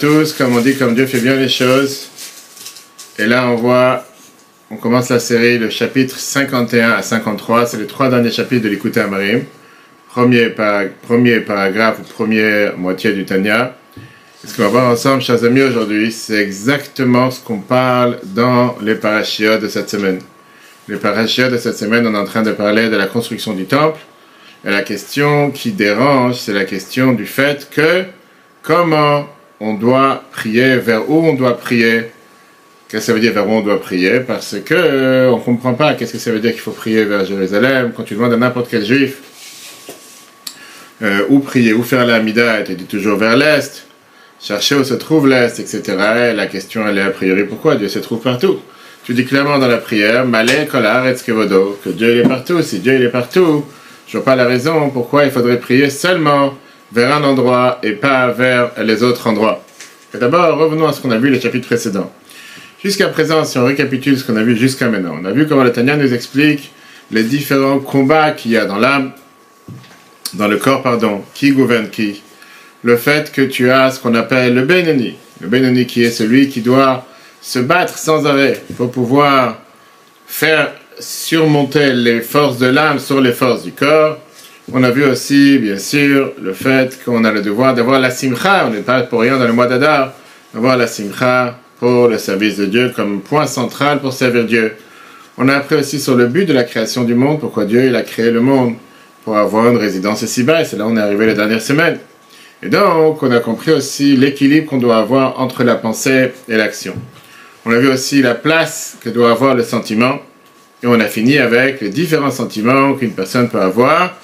tous, comme on dit, comme Dieu fait bien les choses. Et là, on commence la série, le chapitre 51 à 53. C'est les trois derniers chapitres de l'Écoute à Marim. Premier paragraphe, première moitié du Tanya. Ce qu'on va voir ensemble, chers amis, aujourd'hui, c'est exactement ce qu'on parle dans les parashiot de cette semaine. Les parashiot de cette semaine, on est en train de parler de la construction du temple. Et la question qui dérange, c'est la question du fait que comment on doit prier, vers où on doit prier. Qu'est-ce que ça veut dire vers où on doit prier? Parce que on ne comprend pas qu'est-ce que ça veut dire qu'il faut prier vers Jérusalem. Quand tu demandes à n'importe quel juif où prier, où faire la Hamida, tu dis toujours vers l'Est, chercher où se trouve l'Est, etc. Et la question elle est a priori pourquoi Dieu se trouve partout. Tu dis clairement dans la prière, Malé, Kolar, Etzkevodo, que Dieu il est partout. Si Dieu il est partout, je vois pas la raison pourquoi il faudrait prier seulement vers un endroit et pas vers les autres endroits. Et d'abord, revenons à ce qu'on a vu les chapitres précédents. Jusqu'à présent, si on récapitule ce qu'on a vu jusqu'à maintenant, on a vu comment le Tanya nous explique les différents combats qu'il y a dans l'âme, dans le corps, pardon, qui gouverne qui. Le fait que tu as ce qu'on appelle le Benoni qui est celui qui doit se battre sans arrêt pour pouvoir faire surmonter les forces de l'âme sur les forces du corps. On a vu aussi, bien sûr, le fait qu'on a le devoir d'avoir la simcha. On n'est pas pour rien dans le mois d'Adar, d'avoir la simcha pour le service de Dieu comme point central pour servir Dieu. On a appris aussi sur le but de la création du monde, pourquoi Dieu il a créé le monde, pour avoir une résidence ici-bas, et c'est là où on est arrivé les dernières semaines. Et donc, on a compris aussi l'équilibre qu'on doit avoir entre la pensée et l'action. On a vu aussi la place que doit avoir le sentiment. Et on a fini avec les différents sentiments qu'une personne peut avoir,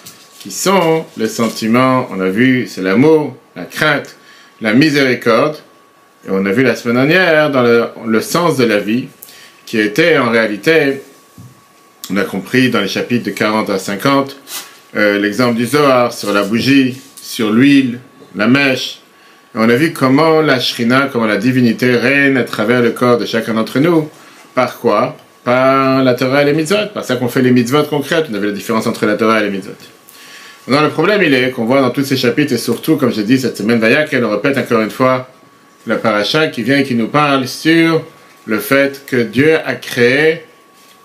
qui sont les sentiments, on a vu, c'est l'amour, la crainte, la miséricorde. Et on a vu la semaine dernière dans le sens de la vie, qui était en réalité, on a compris dans les chapitres de 40 à 50, l'exemple du Zohar sur la bougie, sur l'huile, la mèche. Et on a vu comment la Shrina, comment la divinité règne à travers le corps de chacun d'entre nous. Par quoi ? Par la Torah et les mitzvot, par ça qu'on fait les mitzvot concrètes. On avait la différence entre la Torah et les mitzvot. Non, le problème, il est qu'on voit dans tous ces chapitres, et surtout, comme j'ai dit, cette semaine Vayak, elle répète encore une fois la paracha qui vient et qui nous parle sur le fait que Dieu a créé,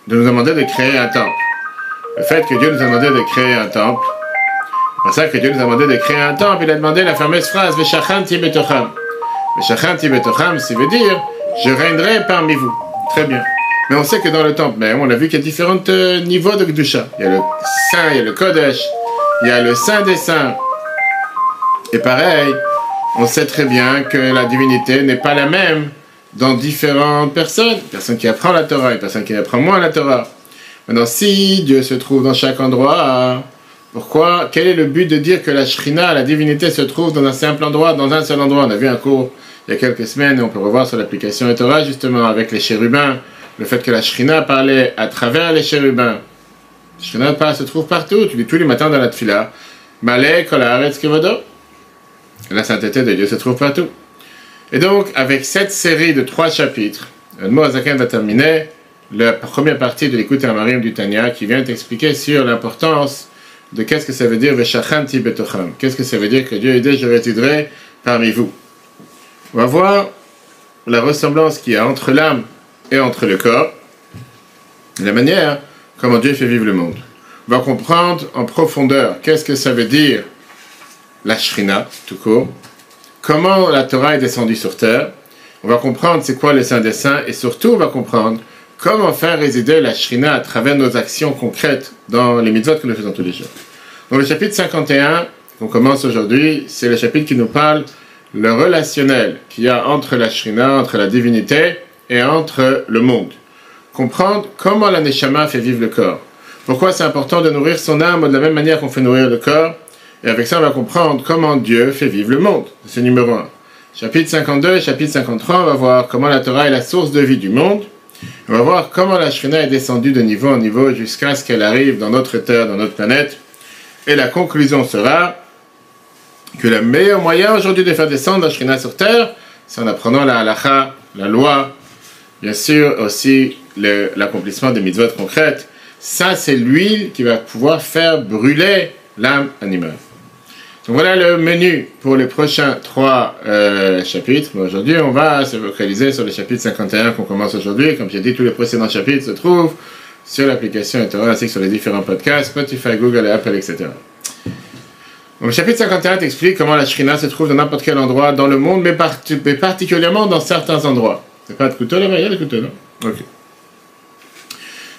de nous demander de créer un temple. Le fait que Dieu nous a demandé de créer un temple, c'est pour ça que Dieu nous a demandé de créer un temple, il a demandé la fameuse phrase « Veshachanti betocham ». Veshachanti betocham, ça veut dire « Je règnerai parmi vous ». Très bien. Mais on sait que dans le temple même, on a vu qu'il y a différents niveaux de Kedusha. Il y a le Saint, il y a le Kodesh, il y a le Saint des Saints. Et pareil, on sait très bien que la divinité n'est pas la même dans différentes personnes. Une personne qui apprend la Torah, une personne qui apprend moins la Torah. Maintenant, si Dieu se trouve dans chaque endroit, pourquoi? Quel est le but de dire que la Shrina, la divinité, se trouve dans un simple endroit, dans un seul endroit? On a vu un cours il y a quelques semaines, et on peut revoir sur l'application de Torah, justement, avec les chérubins, le fait que la Shrina parlait à travers les chérubins. La Shrina se trouve partout. Tu dis tous les matins dans la Tfila, Malé, Kolar, Etzkevodo. La sainteté de Dieu se trouve partout. Et donc, avec cette série de trois chapitres, le Mourazaken va terminer la première partie de l'Écoute à Marim du Tanya, qui vient t'expliquer sur l'importance de qu'est-ce que ça veut dire Veshachanti betocham. Qu'est-ce que ça veut dire que Dieu aidé, je résiderai parmi vous. On va voir la ressemblance qu'il y a entre l'âme et entre le corps, la manière comment Dieu fait vivre le monde. On va comprendre en profondeur qu'est-ce que ça veut dire la Shrina, tout court, comment la Torah est descendue sur terre, on va comprendre c'est quoi le Saint des Saints, et surtout on va comprendre comment faire résider la Shrina à travers nos actions concrètes dans les mitzvot que nous faisons tous les jours. Donc le chapitre 51, qu'on commence aujourd'hui, c'est le chapitre qui nous parle le relationnel qu'il y a entre la Shrina, entre la divinité, et entre le monde. Comprendre comment la Neshama fait vivre le corps. Pourquoi c'est important de nourrir son âme de la même manière qu'on fait nourrir le corps. Et avec ça, on va comprendre comment Dieu fait vivre le monde. C'est numéro 1. Chapitre 52 et chapitre 53, on va voir comment la Torah est la source de vie du monde. On va voir comment la Shrina est descendue de niveau en niveau jusqu'à ce qu'elle arrive dans notre terre, dans notre planète. Et la conclusion sera que le meilleur moyen aujourd'hui de faire descendre la Shrina sur terre, c'est en apprenant la halakha, la loi, bien sûr, aussi l'accomplissement des mitzvot concrètes. Ça, c'est l'huile qui va pouvoir faire brûler l'âme animale. Donc voilà le menu pour les prochains trois chapitres. Bon, aujourd'hui, on va se focaliser sur le chapitre 51 qu'on commence aujourd'hui. Comme j'ai dit, tous les précédents chapitres se trouvent sur l'application Torah ainsi que sur les différents podcasts, Spotify, Google et Apple, etc. Donc, le chapitre 51 explique comment la Shrina se trouve dans n'importe quel endroit dans le monde, mais particulièrement dans certains endroits. C'est pas de couteau là-bas, il y a des couteaux, non? Ok.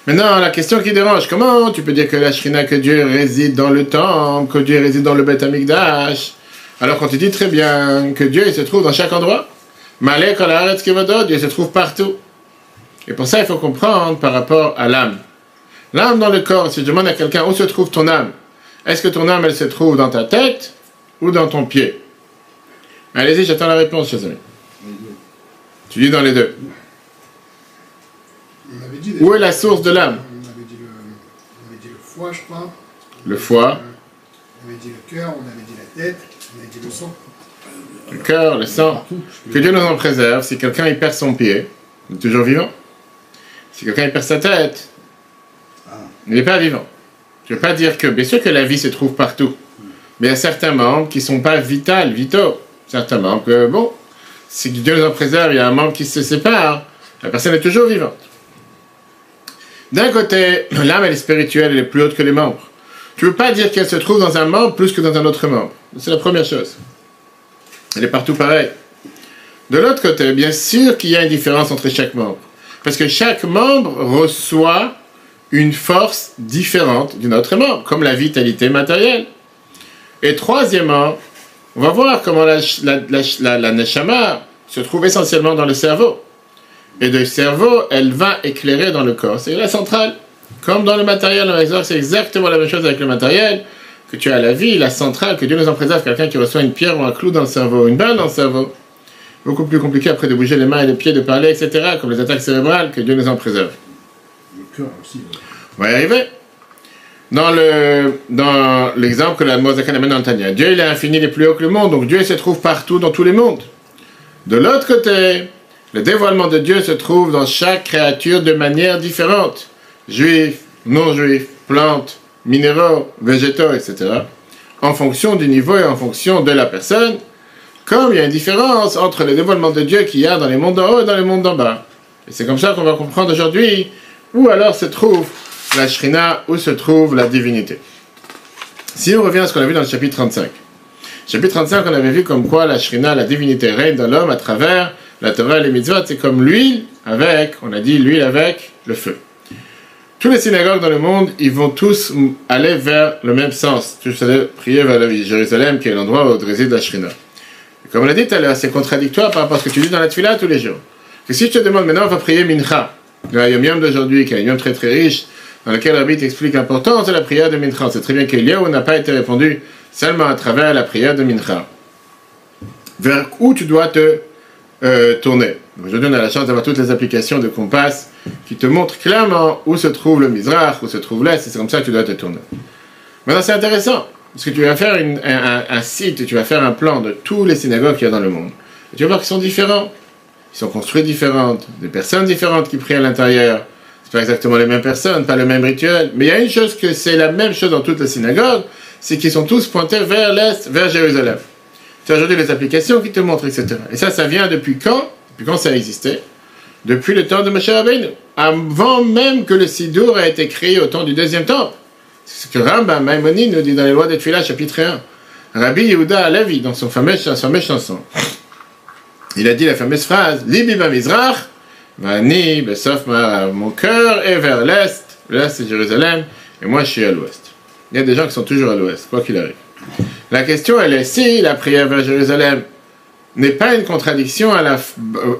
Maintenant, la question qui dérange, comment tu peux dire que la Shrina, que Dieu réside dans le temple, que Dieu réside dans le Beth Amikdash, alors qu'on te dit très bien que Dieu il se trouve dans chaque endroit? Malek al haaretz kevodo, Dieu se trouve partout. Et pour ça, il faut comprendre par rapport à l'âme. L'âme dans le corps, si je demande à quelqu'un où se trouve ton âme, est-ce que ton âme, elle se trouve dans ta tête ou dans ton pied? Allez-y, j'attends la réponse, chers amis. Tu dis dans les deux. Où est la source de l'âme? On avait dit le foie, je crois. Le foie. On avait dit le cœur, on avait dit la tête, on avait dit le sang. Le cœur, le sang. Que Dieu nous en préserve. Si quelqu'un y perd son pied, il est toujours vivant. Si quelqu'un y perd sa tête, il n'est pas vivant. Je ne veux pas dire que, bien sûr que la vie se trouve partout, mais il y a certains membres qui ne sont pas vitaux. Certains membres que, bon, si Dieu nous en préserve, il y a un membre qui se sépare, la personne est toujours vivante. D'un côté, l'âme, elle est spirituelle, elle est plus haute que les membres. Tu ne peux pas dire qu'elle se trouve dans un membre plus que dans un autre membre. C'est la première chose. Elle est partout pareille. De l'autre côté, bien sûr qu'il y a une différence entre chaque membre. Parce que chaque membre reçoit une force différente d'une autre membre, comme la vitalité matérielle. Et troisièmement, on va voir comment la neshama se trouve essentiellement dans le cerveau. Et du cerveau, elle va éclairer dans le corps. C'est la centrale. Comme dans le matériel, c'est exactement la même chose avec le matériel. Que tu as la vie, la centrale, que Dieu nous en préserve, quelqu'un qui reçoit une pierre ou un clou dans le cerveau, une balle dans le cerveau. Beaucoup plus compliqué après de bouger les mains et les pieds, de parler, etc. Comme les attaques cérébrales, que Dieu nous en préserve. Le cœur aussi. On va y arriver. Dans l'exemple que la Mozakan amène dans Tanya, Dieu il est infini, il est plus haut que le monde, donc Dieu se trouve partout, dans tous les mondes. De l'autre côté, le dévoilement de Dieu se trouve dans chaque créature de manière différente. Juifs, non-juifs, plantes, minéraux, végétaux, etc. En fonction du niveau et en fonction de la personne. Comme il y a une différence entre le dévoilement de Dieu qu'il y a dans les mondes d'en haut et dans les mondes d'en bas. Et c'est comme ça qu'on va comprendre aujourd'hui où alors se trouve la Shrina, où se trouve la divinité. Si on revient à ce qu'on a vu dans le chapitre 35. Chapitre 35, on avait vu comme quoi la Shrina, la divinité, règne dans l'homme à travers la Torah et les mitzvot, c'est comme l'huile avec, on a dit l'huile avec le feu. Tous les synagogues dans le monde, ils vont tous aller vers le même sens. Tous aller prier vers Jérusalem, qui est l'endroit où réside la Shrina. Et comme on l'a dit tout à l'heure, c'est contradictoire par rapport à ce que tu dis dans la Tefila tous les jours. Que si je te demande maintenant, on va prier Mincha, le Yom Yom d'aujourd'hui, qui est un Yom très très riche, dans lequel Rabbi t'explique l'importance de la prière de Mincha. C'est très bien qu'il y a où on n'a pas été répondu seulement à travers la prière de Mincha. Vers où tu dois te tourner. Aujourd'hui, on a la chance d'avoir toutes les applications de Compass qui te montrent clairement où se trouve le Mizrach, où se trouve l'Est, et c'est comme ça que tu dois te tourner. Maintenant, c'est intéressant, parce que tu vas faire un site, tu vas faire un plan de tous les synagogues qu'il y a dans le monde. Et tu vas voir qu'ils sont différents. Ils sont construits différents, des personnes différentes qui prient à l'intérieur. C'est pas exactement les mêmes personnes, pas le même rituel. Mais il y a une chose que c'est la même chose dans toutes les synagogues, c'est qu'ils sont tous pointés vers l'Est, vers Jérusalem. Tu as aujourd'hui les applications qui te montrent, etc. Et ça vient depuis quand? Depuis quand ça a existé? Depuis le temps de Moshe Rabbeinu, avant même que le Sidour ait été créé au temps du deuxième temple. C'est ce que Rambam Maïmonide nous dit dans les lois de Tefila, chapitre 1. Rabbi Yehuda Halevi, dans sa fameuse chanson, il a dit la fameuse phrase, « Libi bamizrach, vani besof ma'arav » Mon cœur est vers l'Est c'est Jérusalem, et moi je suis à l'Ouest. Il y a des gens qui sont toujours à l'Ouest, quoi qu'il arrive. La question, elle est si la prière vers Jérusalem n'est pas une contradiction à la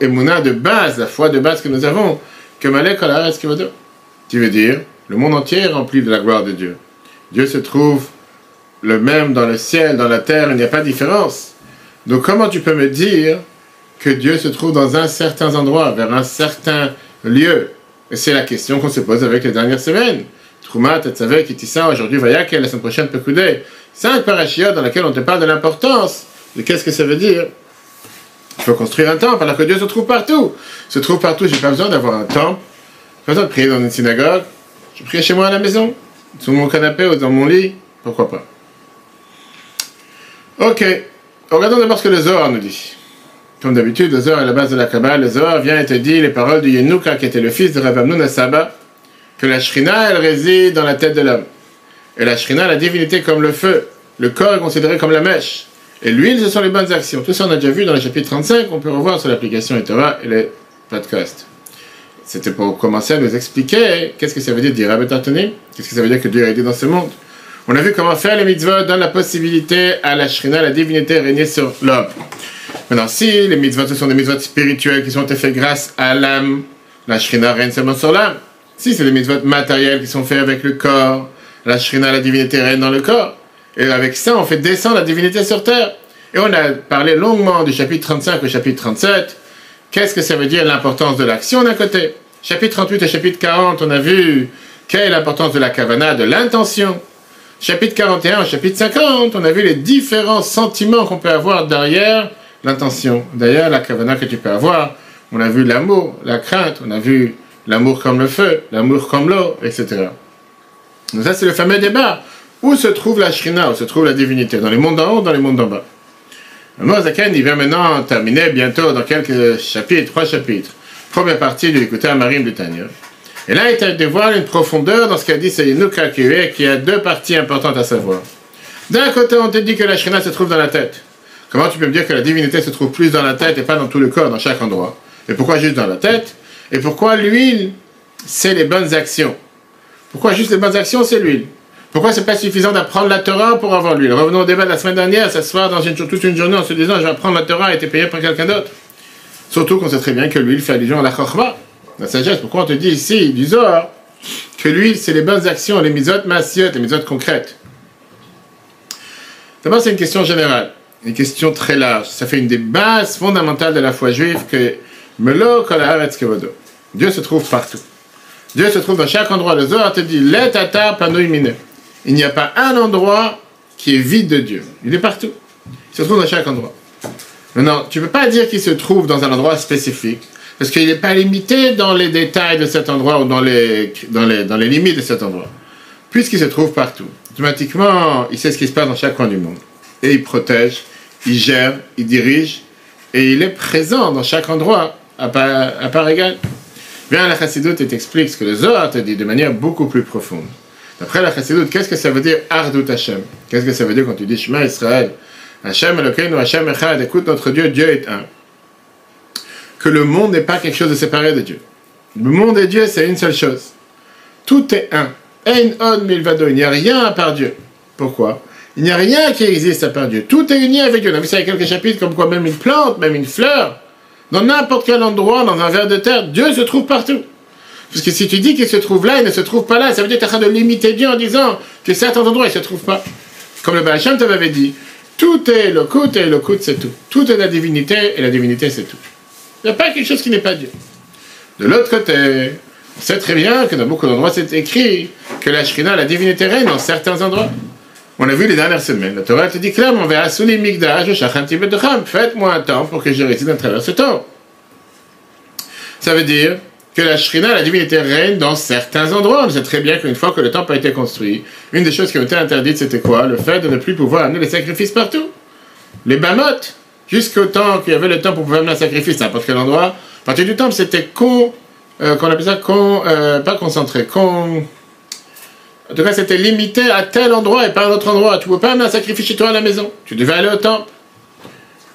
émouna de base, la foi de base que nous avons, que Malek al haaretz kevodo. Tu veux dire, le monde entier est rempli de la gloire de Dieu. Dieu se trouve le même dans le ciel, dans la terre, il n'y a pas de différence. Donc comment tu peux me dire que Dieu se trouve dans un certain endroit, vers un certain lieu? Et c'est la question qu'on se pose avec les dernières semaines. Trouma, Tetzaveh, Kitissa, aujourd'hui, Vayakel, la semaine prochaine, Pekudei. 5 parachiotes dans lesquels on te parle de l'importance de qu'est-ce que ça veut dire. Il faut construire un temple alors que Dieu se trouve partout. Il se trouve partout, j'ai pas besoin d'avoir un temple. J'ai pas besoin de prier dans une synagogue. Je prie chez moi à la maison, sous mon canapé ou dans mon lit, pourquoi pas. Ok, regardons d'abord ce que le Zohar nous dit. Comme d'habitude, le Zohar est la base de la Kabbalah. Le Zohar vient et te dit les paroles de Yenouka, qui était le fils de Rav Amnon HaSaba, que la Shrina, elle réside dans la tête de l'homme. Et la Shrina, la divinité, comme le feu. Le corps est considéré comme la mèche. Et l'huile, ce sont les bonnes actions. Tout ça, on a déjà vu dans le chapitre 35. On peut revoir sur l'application Torah et les podcasts. C'était pour commencer à nous expliquer qu'est-ce que ça veut dire dire Rabbi Tartoni, qu'est-ce que ça veut dire que Dieu a aidé dans ce monde. On a vu comment faire les mitzvot dans la possibilité à la Shrina, la divinité, régner sur l'homme. Maintenant, si les mitzvot, ce sont des mitzvot spirituels qui sont faits grâce à l'âme, la Shrina règne seulement sur l'âme. Si c'est des mitzvot matériels qui sont faits avec le corps, la Shrina, la divinité, règne dans le corps. Et avec ça, on fait descendre la divinité sur terre. Et on a parlé longuement du chapitre 35 au chapitre 37. Qu'est-ce que ça veut dire l'importance de l'action d'un côté? Chapitre 38 et chapitre 40, on a vu quelle est l'importance de la kavana, de l'intention. Chapitre 41 et chapitre 50, on a vu les différents sentiments qu'on peut avoir derrière l'intention. Derrière la kavana que tu peux avoir, on a vu l'amour, la crainte, on a vu l'amour comme le feu, l'amour comme l'eau, etc. Donc ça, c'est le fameux débat. Où se trouve la Shrina, où se trouve la divinité? Dans les mondes d'en haut, dans les mondes d'en bas. Le Mohr Zaken, il vient maintenant terminer bientôt dans quelques chapitres, 3 chapitres. Première partie de l'écouter à Marim de Tanya. Et là, il dévoile une profondeur dans ce qu'a dit Yenouka Kiyue, qui a deux parties importantes à savoir. D'un côté, on te dit que la Shrina se trouve dans la tête. Comment tu peux me dire que la divinité se trouve plus dans la tête et pas dans tout le corps, dans chaque endroit? Et pourquoi juste dans la tête? Et pourquoi l'huile, c'est les bonnes actions? Pourquoi juste les bonnes actions, c'est l'huile? Pourquoi c'est pas suffisant d'apprendre la Torah pour avoir l'huile? Revenons au débat de la semaine dernière, s'asseoir dans toute une journée en se disant « je vais apprendre la Torah » et t'es payé par quelqu'un d'autre. Surtout qu'on sait très bien que l'huile fait allusion à la chokhmah, la sagesse. Pourquoi on te dit ici, du Zohar, que l'huile c'est les bonnes actions, les mitzvot maasiyot, les mitzvot concrètes? D'abord c'est une question générale, une question très large. Ça fait une des bases fondamentales de la foi juive que « Melo kol haaretz kevodo » Dieu se trouve partout. Dieu se trouve dans chaque endroit. Le Zohar te dit « Let ata panui mineh » Il n'y a pas un endroit qui est vide de Dieu. Il est partout. Il se trouve dans chaque endroit. Maintenant, tu ne peux pas dire qu'il se trouve dans un endroit spécifique, parce qu'il n'est pas limité dans les détails de cet endroit ou dans les limites de cet endroit. Puisqu'il se trouve partout, automatiquement, il sait ce qui se passe dans chaque coin du monde. Et il protège, il gère, il dirige, et il est présent dans chaque endroit, à part égale. Viens à la Chassidoute et t'explique ce que le Zohar te dit de manière beaucoup plus profonde. Après la Chassidoute, qu'est-ce que ça veut dire « Ardut Hashem » ? Qu'est-ce que ça veut dire quand tu dis « Shema Israël »?« Hashem Elokeinu, Hashem Echad » Écoute, notre Dieu, Dieu est un. Que le monde n'est pas quelque chose de séparé de Dieu. Le monde et Dieu, c'est une seule chose. Tout est un. « Ein od milvado » Il n'y a rien à part Dieu. Pourquoi ? Il n'y a rien qui existe à part Dieu. Tout est uni avec Dieu. On a vu ça il y a quelques chapitres, comme quoi même une plante, même une fleur, dans n'importe quel endroit, dans un ver de terre, Dieu se trouve partout. Parce que si tu dis qu'il se trouve là, il ne se trouve pas là, ça veut dire que tu es en train de limiter Dieu en disant que certains endroits, il ne se trouve pas. Comme le Baal Shem te l'avait dit, tout est l'okut et l'okut c'est tout. Tout est la divinité et la divinité c'est tout. Il n'y a pas quelque chose qui n'est pas Dieu. De l'autre côté, on sait très bien que dans beaucoup d'endroits c'est écrit que la Shrina, la divinité règne dans certains endroits. On a vu les dernières semaines, la Torah te dit clairement, faites-moi un temple pour que je réside à travers ce temple. Ça veut dire que la Shrina, la divinité, règne dans certains endroits. On sait très bien qu'une fois que le temple a été construit, une des choses qui ont été interdites, c'était quoi? Le fait de ne plus pouvoir amener les sacrifices partout. Les bamotes, jusqu'au temps qu'il y avait le temple, on pouvait amener un sacrifice à n'importe quel endroit. À partir du temple, c'était en tout cas, c'était limité à tel endroit et pas à un autre endroit. Tu ne pouvais pas amener un sacrifice chez toi à la maison. Tu devais aller au temple.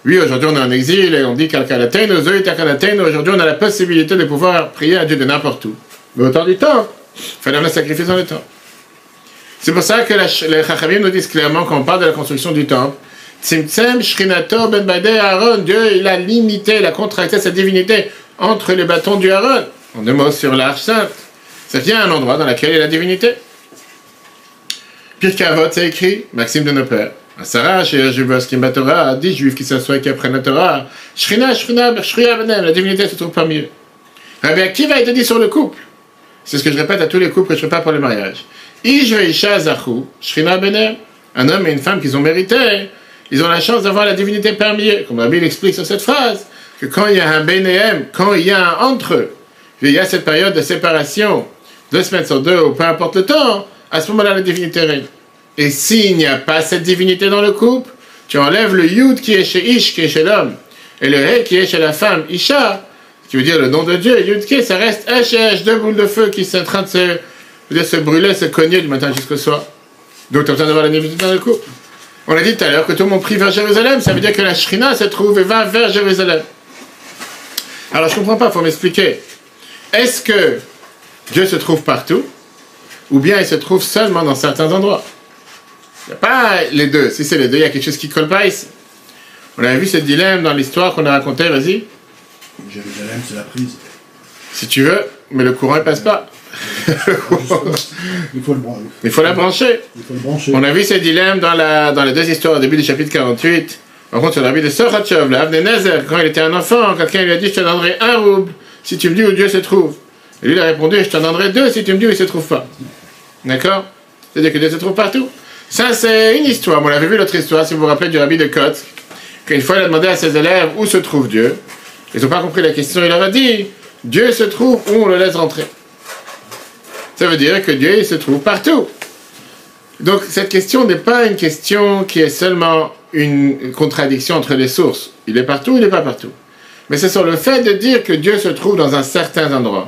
Oui, aujourd'hui on est en exil et on dit Kalkalateinu, Zoïtakalateinu, aujourd'hui on a la possibilité de pouvoir prier à Dieu de n'importe où. Mais au temps du temps, il fallait le sacrifice dans le temple. C'est pour ça que les Chachamim nous disent clairement quand on parle de la construction du temple, Tzimtzem, Shrinato, Ben Badei, Aaron, Dieu il a limité, il a contracté sa divinité entre les bâtons du Aaron. En deux mots sur l'Arche Sainte. Ça vient à un endroit dans lequel il y a la divinité. Pirkei Avot, c'est écrit, Maxime de nos pères. Asara, chez Juvos Kimba Torah, 10 juifs qui s'assoient et qui apprennent la Torah. Shrina, Shrina, Shrina, Benem, la divinité se trouve parmi eux. Rabbi Akiva, il te dit sur le couple. C'est ce que je répète à tous les couples que je prépare pour le mariage. Ish veisha zachu, Shrina Benem. Un homme et une femme qu'ils ont mérité, ils ont la chance d'avoir la divinité parmi eux. Comme Rabbi l'explique sur cette phrase, que quand il y a un Benem, quand il y a un entre eux, il y a cette période de séparation, 2 semaines sur 2, ou peu importe le temps, à ce moment-là, la divinité règne. Et s'il n'y a pas cette divinité dans le couple, Tu enlèves le Yud qui est chez Ish, qui est chez l'homme, et le He qui est chez la femme, Isha, qui veut dire le nom de Dieu, et Yud-Ke, ça reste H et H, deux boules de feu qui sont en train de se brûler, se cogner du matin jusqu'au soir. Donc tu as besoin d'avoir la névité dans le coup. On a dit tout à l'heure que tout le monde prie vers Jérusalem, ça veut dire que la Shrina se trouve et va vers Jérusalem. Alors je ne comprends pas, il faut m'expliquer. Est-ce que Dieu se trouve partout, ou bien il se trouve seulement dans certains endroits? Il n'y a pas les deux. Si c'est les deux, il y a quelque chose qui ne colle pas ici. On avait vu ce dilemme dans l'histoire qu'on a racontée, vas-y. Jérusalem, c'est la prise. Si tu veux, mais le courant ne passe pas. Il faut le brancher. Il faut la brancher. Il faut le brancher. On a vu ce dilemme dans les deux histoires au début du chapitre 48. Par contre, sur la vie de Sokhatchov, l'Avne de Nazer, quand il était un enfant, quelqu'un lui a dit « Je te donnerai 1 rouble si tu me dis où Dieu se trouve ». Et lui, il a répondu « Je te donnerai 2 si tu me dis où il ne se trouve pas ». D'accord? C'est-à-dire que Dieu se trouve partout. Ça, c'est une histoire. On l'avait vu l'autre histoire, si vous vous rappelez, du rabbi de Kotsk, qu'une fois, il a demandé à ses élèves où se trouve Dieu. Ils n'ont pas compris la question. Il leur a dit « Dieu se trouve où on le laisse rentrer ». Ça veut dire que Dieu, il se trouve partout. Donc, cette question n'est pas une question qui est seulement une contradiction entre les sources. Il est partout, il n'est pas partout. Mais c'est sur le fait de dire que Dieu se trouve dans un certain endroit.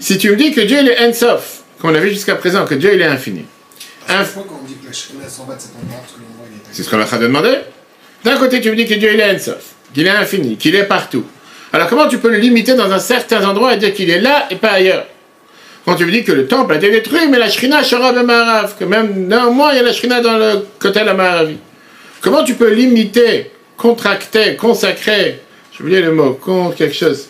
Si tu me dis que Dieu, il est Ensof, qu'on a vu jusqu'à présent, que Dieu, il est infini. C'est ce qu'on est en train de demander. D'un côté, tu me dis que Dieu, il est Ensof, qu'il est infini, qu'il est partout. Alors, comment tu peux le limiter dans un certain endroit et dire qu'il est là et pas ailleurs? Quand tu me dis que le temple a été détruit, mais la Shrina Shara B'Ma'arav, que même néanmoins il y a la Shrina dans le côté de la Ma'aravi. Comment tu peux limiter, contracter, consacrer, j'ai oublié le mot, quelque chose,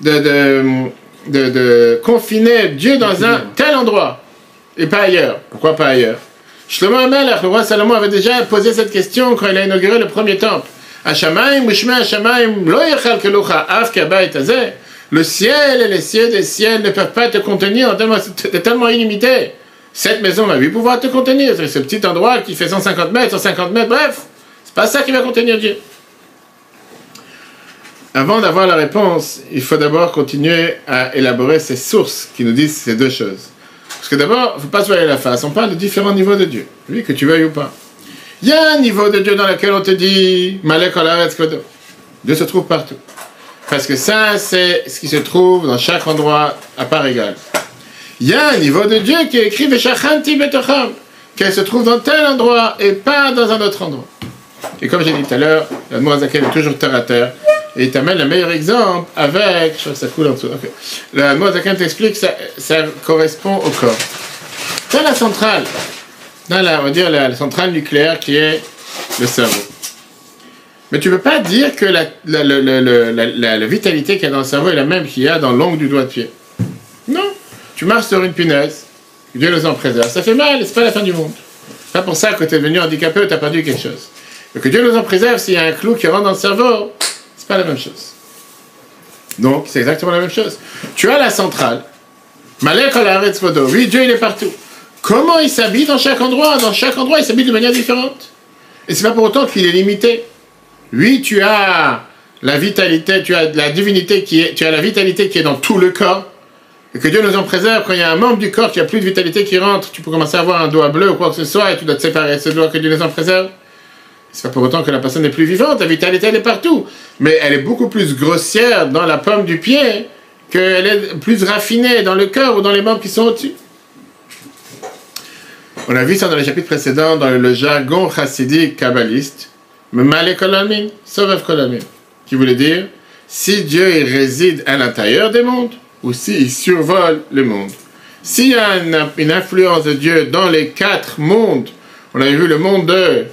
de confiner Dieu dans un tel endroit et pas ailleurs? Pourquoi pas ailleurs? Shlomo HaMelech, le roi Salomon, avait déjà posé cette question quand il a inauguré le premier temple. Hashamayim u'shmei hashamayim lo yechalkelucha af kebayit hazeh. Le ciel et les cieux des ciels ne peuvent pas te contenir, c'est tellement illimité. Cette maison va lui pouvoir te contenir. C'est ce petit endroit qui fait 150 mètres, 150 mètres, bref. C'est pas ça qui va contenir Dieu. Avant d'avoir la réponse, il faut d'abord continuer à élaborer ces sources qui nous disent ces deux choses. Parce que d'abord, il ne faut pas se voiler la face. On parle de différents niveaux de Dieu, lui que tu veuilles ou pas. Il y a un niveau de Dieu dans lequel on te dit « Malek al haaretz kodo ». Dieu se trouve partout. Parce que ça, c'est ce qui se trouve dans chaque endroit à part égale. Il y a un niveau de Dieu qui est écrit Veshachanti betocham, qu'elle se trouve dans tel endroit et pas dans un autre endroit. Et comme j'ai dit tout à l'heure, la Moazakel est toujours terre à terre. Et il t'amène le meilleur exemple avec. Je crois que ça coule en dessous. Okay. La Moazakel t'explique que ça correspond au corps. Dans la centrale, on va dire la centrale nucléaire qui est le cerveau. Mais tu ne peux pas dire que la vitalité qu'il y a dans le cerveau est la même qu'il y a dans l'ongle du doigt de pied. Non. Tu marches sur une punaise, Dieu nous en préserve. Ça fait mal, c'est pas la fin du monde. C'est pas pour ça que tu es devenu handicapé ou tu as perdu quelque chose. Et que Dieu nous en préserve, s'il y a un clou qui rentre dans le cerveau, c'est pas la même chose. Donc, c'est exactement la même chose. Tu as la centrale. Malek al haaretz kodo. Oui, Dieu, il est partout. Comment il s'habille dans chaque endroit? Dans chaque endroit, il s'habille de manière différente. Et c'est pas pour autant qu'il est limité. Oui, tu as la vitalité, tu as la divinité qui est, tu as la vitalité qui est dans tout le corps, et que Dieu nous en préserve. Quand il y a un membre du corps qui a plus de vitalité qui rentre, tu peux commencer à avoir un doigt bleu ou quoi que ce soit, et tu dois te séparer de ce doigt que Dieu nous en préserve. C'est pas pour autant que la personne n'est plus vivante. La vitalité elle est partout, mais elle est beaucoup plus grossière dans la paume du pied qu'elle est plus raffinée dans le cœur ou dans les membres qui sont au-dessus. On a vu ça dans les chapitres précédents, dans le jargon chassidique kabbaliste. Mais Malek Olamim, Sovev Kolamim, qui voulait dire si Dieu il réside à l'intérieur des mondes ou s'il survole le monde. S'il y a une influence de Dieu dans les 4 mondes, on avait vu le monde de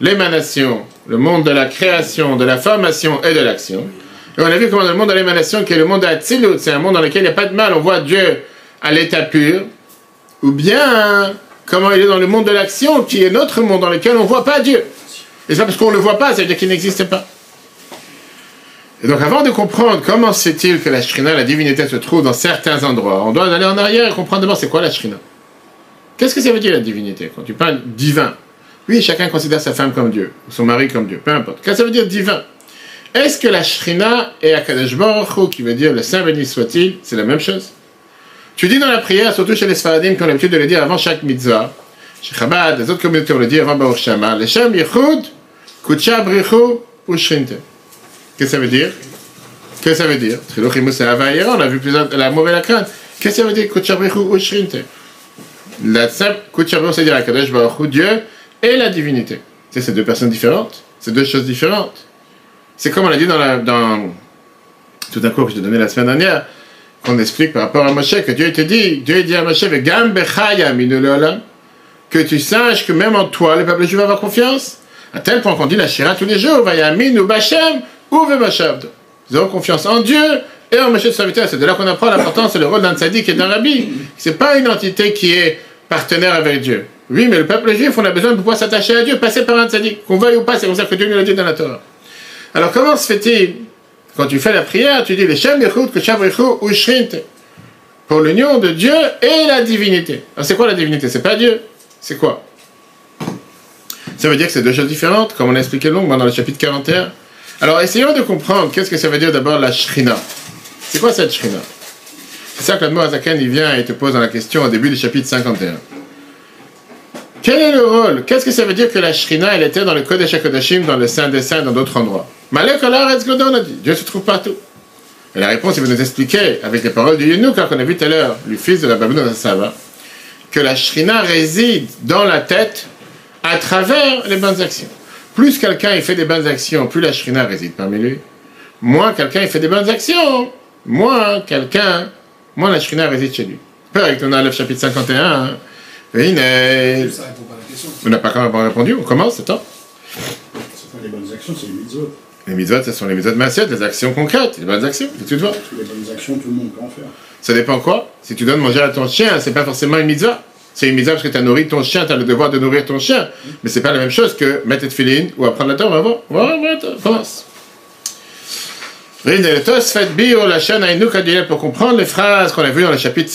l'émanation, le monde de la création, de la formation et de l'action. Et on a vu comment le monde de l'émanation, qui est le monde d'Atsilut, c'est un monde dans lequel il n'y a pas de mal, on voit Dieu à l'état pur, ou bien comment il est dans le monde de l'action, qui est notre monde dans lequel on ne voit pas Dieu. Et ça, parce qu'on ne le voit pas, ça veut dire qu'il n'existe pas. Et donc, avant de comprendre comment se fait-il que la Shrina, la divinité, se trouve dans certains endroits, on doit aller en arrière et comprendre d'abord c'est quoi la Shrina. Qu'est-ce que ça veut dire la divinité, quand tu parles divin? Oui, chacun considère sa femme comme Dieu, ou son mari comme Dieu, peu importe. Qu'est-ce que ça veut dire divin? Est-ce que la Shrina et Akadosh Baruch Hu, qui veut dire le Saint béni soit-il, c'est la même chose? Tu dis dans la prière, surtout chez les Sfaradim qui ont l'habitude de le dire avant chaque mitzvah, chez Chabad, les autres communautés, on le dit avant Baruch Shama, le Shem Yichud, Qu'est-ce que ça veut dire? Trilochimus et Havayera, on a vu plusieurs, la mauvaise la crainte. Qu'est-ce que ça veut dire? La simple Kuchabrihu, c'est-à-dire la Kadosh Baruch Hu, Dieu et la divinité. C'est deux personnes différentes, c'est deux choses différentes. C'est comme on l'a dit dans tout un cours que je te donnais la semaine dernière, qu'on explique par rapport à Moshe, que Dieu te dit, Dieu dit à Moshe, que tu saches que même en toi, le peuple juif va avoir confiance, à tel point qu'on dit la Shira tous les jours, nous avons confiance en Dieu et en Moshe de serviteur. C'est de là qu'on apprend l'importance et le rôle d'un tzaddik et d'un rabbi. C'est pas une entité qui est partenaire avec Dieu. Oui, mais le peuple juif, on a besoin de pouvoir s'attacher à Dieu, passer par un tzaddik, qu'on veuille ou pas, c'est comme ça que Dieu nous l'a dit dans la Torah. Alors comment se fait-il, quand tu fais la prière, tu dis le Shem Yichud, que Shem Yichud ou Shrinte, pour l'union de Dieu et la divinité. Alors c'est quoi la divinité? C'est pas Dieu. C'est quoi? Ça veut dire que c'est deux choses différentes, comme on a expliqué longuement dans le chapitre 41. Alors essayons de comprendre qu'est-ce que ça veut dire d'abord la Shrina. C'est quoi cette Shrina? C'est ça que l'Admor HaZaken il vient et te pose dans la question au début du chapitre 51. Quel est le rôle? Qu'est-ce que ça veut dire que la Shrina, elle était dans le Kodesh HaKodashim, dans le Saint des Saints, dans d'autres endroits? Malek Ola Eretz Golan, on a dit. Dieu se trouve partout. Et la réponse, il va nous expliquer, avec les paroles du Yenouk, qu'on a vu tout à l'heure, le fils de la Babylone de Saba, que la Shrina réside dans la tête à travers les bonnes actions. Plus quelqu'un il fait des bonnes actions, plus la Shrina réside parmi lui. Moins quelqu'un il fait des bonnes actions, moins la Shrina réside chez lui. Peur avec ton Aleph chapitre 51, hein. On n'a pas quand même répondu, on commence, c'est temps. Ce sont les bonnes actions, c'est les mitzvot. Les mitzvot, ce sont les mitzvot massiot, les actions concrètes, les bonnes actions, tout de suite. Les bonnes actions, tout le monde peut en faire. Ça dépend quoi? Si tu donnes manger à ton chien, c'est pas forcément une mitzvah. C'est une mitzvah parce que tu as nourri ton chien, tu as le devoir de nourrir ton chien. Mais c'est pas la même chose que mettre tes tefilines ou apprendre la Torah avant. Voilà, commence. Pour comprendre les phrases qu'on a vues dans le chapitre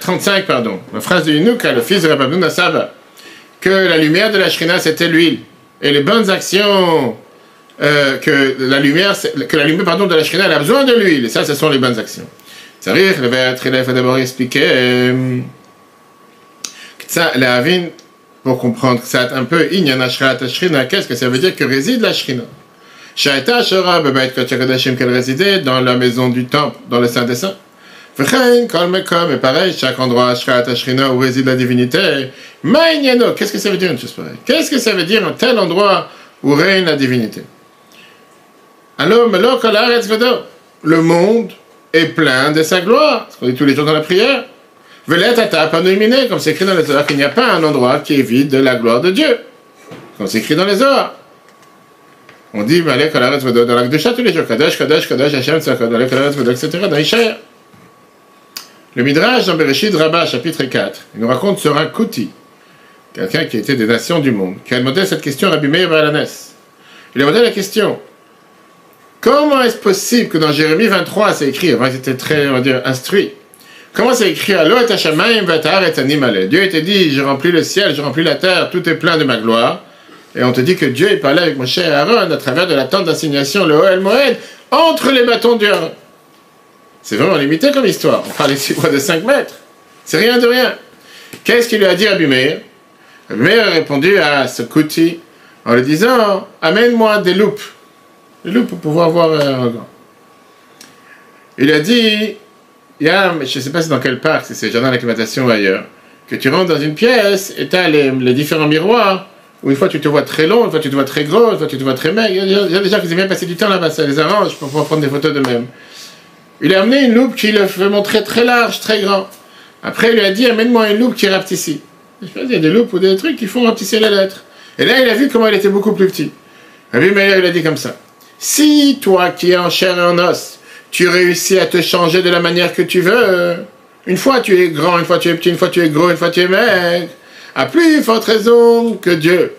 35, pardon, la phrase de Yenouk, le fils de Rabbi Abdou Nassab, que la lumière de la Shrina c'était l'huile, et les bonnes actions, que la lumière de la Shrina elle a besoin de l'huile, et ça ce sont les bonnes actions. Ça veut dire, le verset il faut d'abord expliquer pour comprendre ça un peu, qu'est-ce que ça veut dire que réside la Shrina? Shaita Shara Bebait Kodashim, qu'elle résidait dans la maison du temple, dans le Saint des Saints. Vechain, Kolmekom, et pareil, chaque endroit, Shaita Shrina, où réside la divinité. Maïniano, qu'est-ce que ça veut dire une chose pareille? Qu'est-ce que ça veut dire un tel endroit où règne la divinité? Alors, le monde est plein de sa gloire, ce qu'on dit tous les jours dans la prière. Veletata Panoimine, comme c'est écrit dans les Zohar, qu'il n'y a pas un endroit qui est vide de la gloire de Dieu, comme c'est écrit dans les Zohar. On dit, Malek Ola Eretz Golan, dans la Kedusha tous les jours, Kadosh, Kadosh, Kadosh, Hashem, Tzakod, Malek Ola Eretz Golan, etc., dans Yishaïr. Le Midrash dans Bereshit Rabbah, chapitre 4, il nous raconte sur un Kuti, quelqu'un qui était des nations du monde, qui a demandé cette question à Rabbi Meir Bar Halanes. Il a demandé la question, comment est-ce possible que dans Jérémie 23, c'est écrit, avant ils étaient très, on va dire, instruits, comment c'est écrit, Alo et Hashamayim v'atar et animale. Dieu était dit, j'ai rempli le ciel, j'ai rempli la terre, tout est plein de ma gloire. Et on te dit que Dieu est parlé avec Moshe et Aaron à travers de la tente d'assignation, le Ohel Moed, entre les bâtons du Aaron. C'est vraiment limité comme histoire. On parle ici de 5 mètres. C'est rien de rien. Qu'est-ce qu'il lui a dit Rabbi Meir? Rabbi Meir a répondu à ce Kuti en lui disant, amène-moi des loupes. Des loupes pour pouvoir voir un grand. Il a dit, il y a, je ne sais pas c'est dans quel parc, si c'est le jardin d'acclimatation ou ailleurs, que tu rentres dans une pièce et tu as les différents miroirs. Où une fois tu te vois très long, une fois tu te vois très gros, une fois tu te vois très maigre. Il y a des gens qui aiment bien passer du temps là-bas, ça les arrange pour pouvoir prendre des photos d'eux-mêmes. Il a amené une loupe qui le fait montrer très large, très grand. Après, il lui a dit, amène-moi une loupe qui rapetissit. Je sais pas, il y a des loupes ou des trucs qui font rapetisser la lettre. Et là, il a vu comment elle était beaucoup plus petite. Rabbi Meir, il a dit comme ça. Si toi qui es en chair et en os, tu réussis à te changer de la manière que tu veux, une fois tu es grand, une fois tu es petit, une fois tu es gros, une fois tu es maigre, à plus forte raison que Dieu,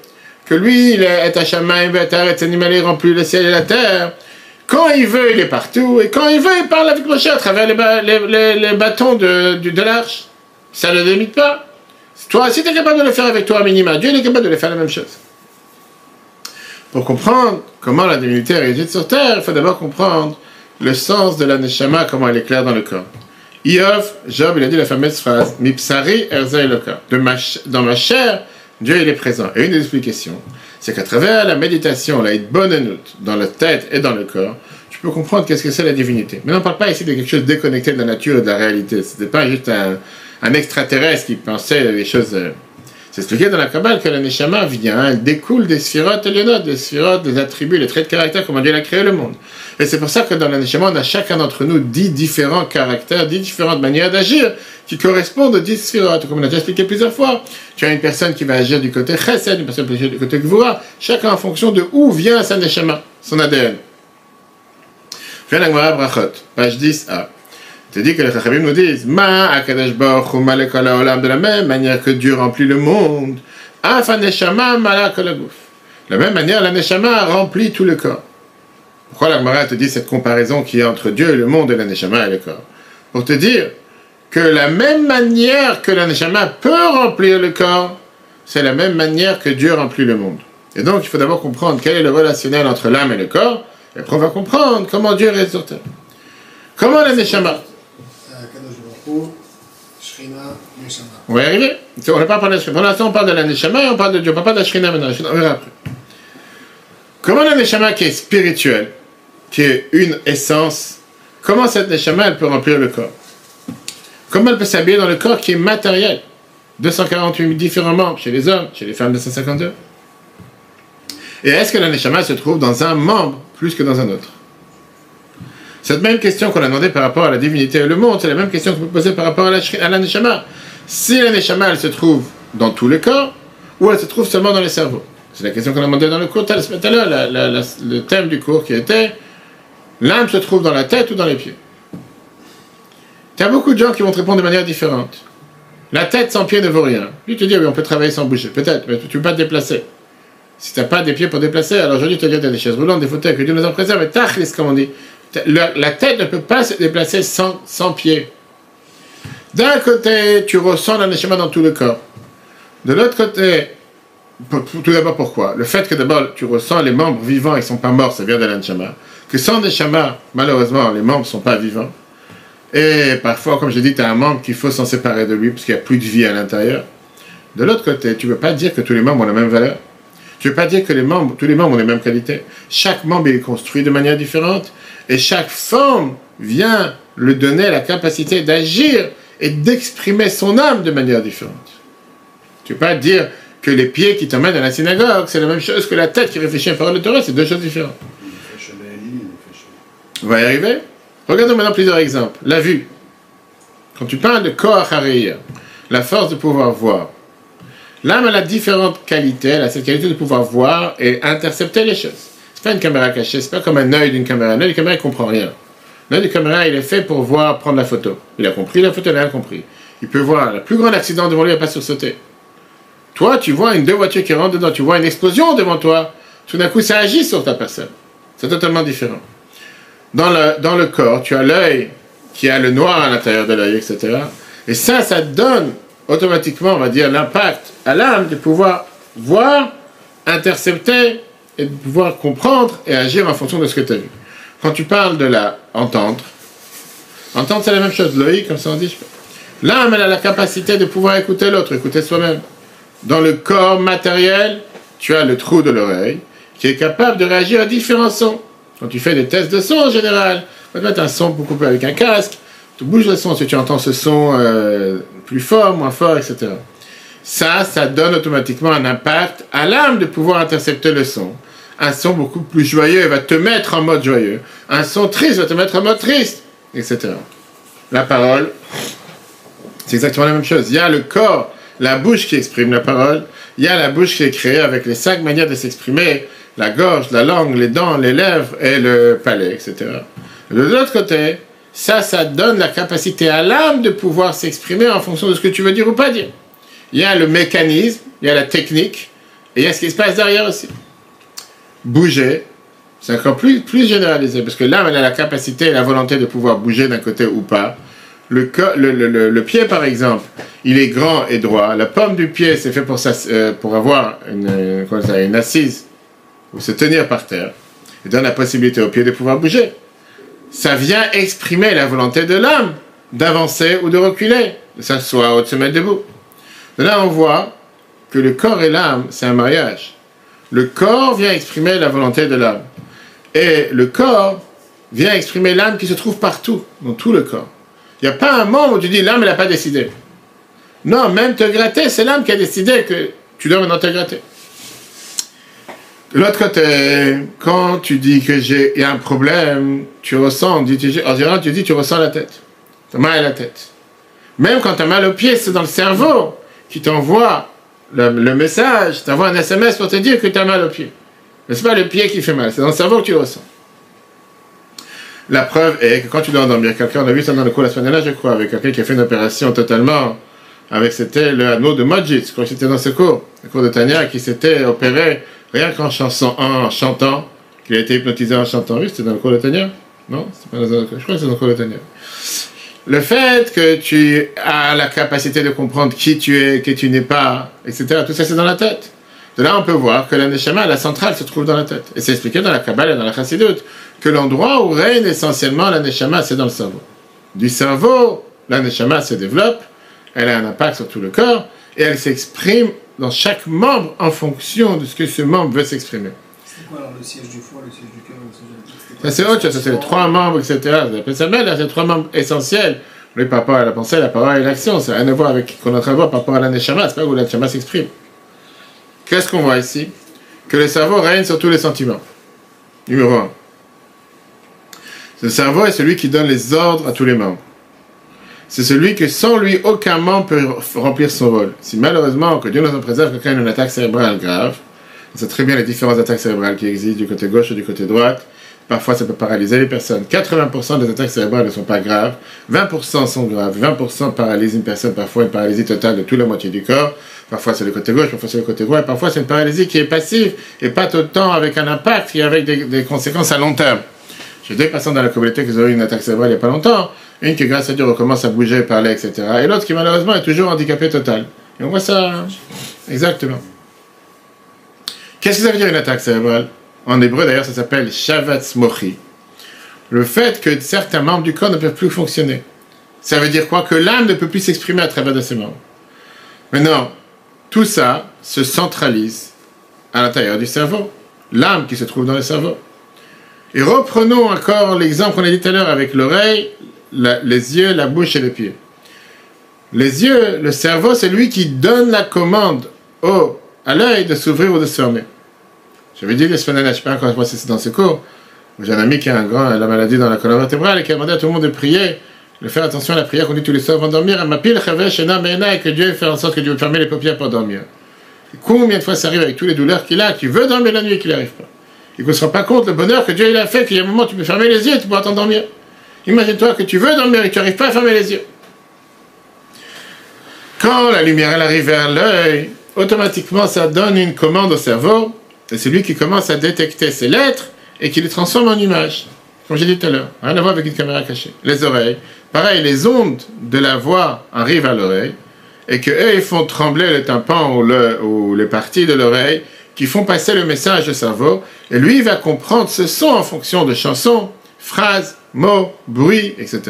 que lui, il est Hashamayim v'atar et animale, il remplit le ciel et la terre. Quand il veut, il est partout, et quand il veut, il parle avec Moshe à travers les bâtons de l'arche. Ça ne le limite pas. Toi, si tu es capable de le faire avec toi, à minima, Dieu est capable de le faire la même chose. Pour comprendre comment la divinité réside sur terre, il faut d'abord comprendre le sens de la neshama, comment elle est claire dans le corps. Iov, Job, il a dit la fameuse phrase « Mipsari erza eloka » dans ma chair, Dieu il est présent. Et une des explications, c'est qu'à travers la méditation, la bonne dans la tête et dans le corps, tu peux comprendre qu'est-ce que c'est la divinité. Mais on ne parle pas ici de quelque chose déconnecté de la nature et de la réalité. Ce n'est pas juste un extraterrestre qui pensait les choses. C'est expliqué dans la Kabbale que la Neshama vient, elle découle des sphirotes et des sphirotes, des attributs, les traits de caractère, comment Dieu a créé le monde. Et c'est pour ça que dans la Neshama, on a chacun d'entre nous 10 différents caractères, 10 différentes manières d'agir qui correspondent aux 10 sphirotes. Comme on a déjà expliqué plusieurs fois, tu as une personne qui va agir du côté Chesed, une personne qui va agir du côté Gvura, chacun en fonction de où vient sa Neshama, son ADN. Viens la Gemara Brachot, page 10a. C'est dit que les Chachamim nous disent Ma Akadosh Baruch Hu Malek Kol HaOlam, de la même manière que Dieu remplit le monde, Af HaNeshama Malek Kol HaGuf. De la même manière, la Neshama remplit tout le corps. Pourquoi la Gemara te dit cette comparaison qu'il y a entre Dieu et le monde, et la Neshama et le corps? Pour te dire que la même manière que la Neshama peut remplir le corps, c'est la même manière que Dieu remplit le monde. Et donc, il faut d'abord comprendre quel est le relationnel entre l'âme et le corps, et après on va comprendre comment Dieu reste sur terre. Comment la Neshama? On va y arriver. On n'a pas parlé de Shrina. Pour l'instant, on parle de la Neshama et on parle de Dieu. On ne parle pas de la Shrina maintenant. On verra après. Comment la Neshama qui est spirituelle, qui est une essence, comment cette Neshama, elle peut remplir le corps? Comment elle peut s'habiller dans le corps qui est matériel? 248 différents membres chez les hommes, chez les femmes 252. Et est-ce que la Neshama se trouve dans un membre plus que dans un autre? Cette même question qu'on a demandée par rapport à la divinité et le monde, c'est la même question qu'on peut poser par rapport à la Neshama. Si la Neshama, elle se trouve dans tout le corps, ou elle se trouve seulement dans le cerveau? C'est la question qu'on a demandée dans le cours tout à l'heure, le thème du cours qui était « L'âme se trouve dans la tête ou dans les pieds ?» Tu as beaucoup de gens qui vont te répondre de manière différente. La tête sans pieds ne vaut rien. Lui te dit « Oui, on peut travailler sans bouger. » Peut-être, mais tu ne peux pas te déplacer. Si tu n'as pas des pieds pour déplacer, alors aujourd'hui, tu as des chaises roulantes, des fauteuils, que Dieu nous en préserve, mais tachlis, comme on dit. La tête ne peut pas se déplacer sans pied. D'un côté, tu ressens la Neshama dans tout le corps. De l'autre côté, tout d'abord pourquoi? Le fait que d'abord tu ressens les membres vivants et ne sont pas morts, ça vient de la Neshama. Que sans Neshama, malheureusement, les membres ne sont pas vivants. Et parfois, comme je l'ai dit, tu as un membre qu'il faut s'en séparer de lui parce qu'il n'y a plus de vie à l'intérieur. De l'autre côté, tu ne peux pas dire que tous les membres ont la même valeur. Tu ne veux pas dire que tous les membres ont les mêmes qualités. Chaque membre est construit de manière différente et chaque forme vient lui donner la capacité d'agir et d'exprimer son âme de manière différente. Tu ne peux pas dire que les pieds qui t'emmènent à la synagogue, c'est la même chose que la tête qui réfléchit à la parole de Torah, c'est deux choses différentes. On va y arriver. Regardons maintenant plusieurs exemples. La vue. Quand tu parles de Koach HaReiyah, la force de pouvoir voir, l'âme, elle a différentes qualités, elle a cette qualité de pouvoir voir et intercepter les choses. C'est pas une caméra cachée, c'est pas comme un œil d'une caméra. L'œil d'une caméra, il comprend rien. L'œil d'une caméra, il est fait pour voir, prendre la photo. Il a compris la photo, il a rien compris. Il peut voir le plus grand accident devant lui, il n'a pas sursauté. Toi, tu vois deux voitures qui rentrent dedans, tu vois une explosion devant toi. Tout d'un coup, ça agit sur ta personne. C'est totalement différent. Dans le corps, tu as l'œil qui a le noir à l'intérieur de l'œil, etc. Et ça donne automatiquement, on va dire, l'impact à l'âme de pouvoir voir, intercepter et de pouvoir comprendre et agir en fonction de ce que tu as vu. Quand tu parles de l'entendre, c'est la même chose, l'œil, comme ça on dit. L'âme, elle a la capacité de pouvoir écouter l'autre, écouter soi-même. Dans le corps matériel, tu as le trou de l'oreille qui est capable de réagir à différents sons. Quand tu fais des tests de son en général, on va mettre un son beaucoup plus avec un casque, tu bouges le son, si tu entends ce son plus fort, moins fort, etc. Ça donne automatiquement un impact à l'âme de pouvoir intercepter le son. Un son beaucoup plus joyeux va te mettre en mode joyeux. Un son triste va te mettre en mode triste, etc. La parole, c'est exactement la même chose. Il y a le corps, la bouche qui exprime la parole. Il y a la bouche qui est créée avec les 5 manières de s'exprimer. La gorge, la langue, les dents, les lèvres et le palais, etc. De l'autre côté, ça donne la capacité à l'âme de pouvoir s'exprimer en fonction de ce que tu veux dire ou pas dire. Il y a le mécanisme, il y a la technique, et il y a ce qui se passe derrière aussi. Bouger, c'est encore plus généralisé, parce que l'âme, elle a la capacité et la volonté de pouvoir bouger d'un côté ou pas. Le pied, par exemple, il est grand et droit. La paume du pied, c'est fait pour avoir une assise, ou se tenir par terre, et donne la possibilité au pied de pouvoir bouger. Ça vient exprimer la volonté de l'âme d'avancer ou de reculer, de s'asseoir ou de se mettre debout. De là, on voit que le corps et l'âme, c'est un mariage. Le corps vient exprimer la volonté de l'âme. Et le corps vient exprimer l'âme qui se trouve partout, dans tout le corps. Il n'y a pas un moment où tu dis l'âme, elle n'a pas décidé. Non, même te gratter, c'est l'âme qui a décidé que tu dois maintenant te gratter. De l'autre côté, quand tu dis que j'ai un problème, tu ressens, en général, tu dis tu ressens la tête. Ta main est la tête. Même quand tu as mal au pied, c'est dans le cerveau qui t'envoie le message, t'envoie un SMS pour te dire que tu as mal au pied. Mais ce n'est pas le pied qui fait mal, c'est dans le cerveau que tu le ressens. La preuve est que quand tu dois endormir quelqu'un, on a vu ça dans le cours la semaine dernière, je crois, avec quelqu'un qui a fait une opération totalement, avec c'était le anneau de Majid, quand j'étais dans ce cours, le cours de Tania, qui s'était opéré rien qu'en chantant, qu'il a été hypnotisé en chantant. Oui, c'était dans le cours de Tania. Non, c'est pas dans le cours. Je crois que c'est dans le cours de Tania. Le fait que tu as la capacité de comprendre qui tu es, qui tu n'es pas, etc., tout ça c'est dans la tête. De là, on peut voir que la neshama, la centrale, se trouve dans la tête. Et c'est expliqué dans la Kabbalah et dans la Chassidut, que l'endroit où règne essentiellement la neshama, c'est dans le cerveau. Du cerveau, la neshama se développe, elle a un impact sur tout le corps, et elle s'exprime dans chaque membre en fonction de ce que ce membre veut s'exprimer. C'est quoi alors le siège du foie, le siège du cœur, le siège du... Ça c'est autre chose, c'est les trois membres, etc. Vous appelez ça, mais là, c'est les trois membres essentiels. Le par rapport à la pensée, la parole et l'action, ça n'a rien à voir avec ce qu'on est en train de voir par rapport à la neshama, c'est pas où la neshama s'exprime. Qu'est-ce qu'on voit ici? Que le cerveau règne sur tous les sentiments. Numéro 1. Le cerveau est celui qui donne les ordres à tous les membres. C'est celui que sans lui, aucun membre peut remplir son rôle. Si malheureusement, que Dieu nous en préserve, quelqu'un a une attaque cérébrale grave, on sait très bien les différentes attaques cérébrales qui existent du côté gauche ou du côté droite. Parfois, ça peut paralyser les personnes. 80% des attaques cérébrales ne sont pas graves, 20% sont graves, 20% paralysent une personne, parfois une paralysie totale de toute la moitié du corps. Parfois, c'est le côté gauche, parfois, c'est le côté droit. Et parfois, c'est une paralysie qui est passive et pas tout le temps avec un impact et avec des conséquences à long terme. J'ai deux personnes dans la communauté qui ont eu une attaque cérébrale il n'y a pas longtemps. Une qui, grâce à Dieu, recommence à bouger, parler, etc. Et l'autre qui, malheureusement, est toujours handicapée totale. Et on voit ça exactement. Qu'est-ce que ça veut dire une attaque cérébrale? En hébreu, d'ailleurs, ça s'appelle shavatz mochi. Le fait que certains membres du corps ne peuvent plus fonctionner. Ça veut dire quoi? Que l'âme ne peut plus s'exprimer à travers de ses membres. Maintenant, tout ça se centralise à l'intérieur du cerveau. L'âme qui se trouve dans le cerveau. Et reprenons encore l'exemple qu'on a dit tout à l'heure avec l'oreille, les yeux, la bouche et les pieds. Les yeux, le cerveau, c'est lui qui donne la commande à l'œil de s'ouvrir ou de se fermer. J'avais dit la semaine dernière, je ne sais pas encore si c'est dans ce cours, j'ai un ami qui a la maladie dans la colonne vertébrale et qui a demandé à tout le monde de prier, de faire attention à la prière qu'on dit tous les soirs avant de dormir, et que Dieu fait en sorte que Dieu ferme les paupières pour dormir. Et combien de fois ça arrive avec toutes les douleurs qu'il a, qu'il veut dormir la nuit et qu'il n'y arrive pas. Et qu'on ne se rend pas compte le bonheur que Dieu il a fait, qu'il y a un moment où tu peux fermer les yeux et tu pourras t'endormir. Imagine-toi que tu veux dormir et que tu n'arrives pas à fermer les yeux. Quand la lumière elle arrive vers l'œil, automatiquement ça donne une commande au cerveau, et c'est lui qui commence à détecter ces lettres et qui les transforme en images. Comme j'ai dit tout à l'heure, rien à voir avec une caméra cachée. Les oreilles, pareil, les ondes de la voix arrivent à l'oreille, et qu'eux ils font trembler le tympan ou les parties de l'oreille, qui font passer le message au cerveau, et lui il va comprendre ce son en fonction de chansons, phrases, mots, bruits, etc.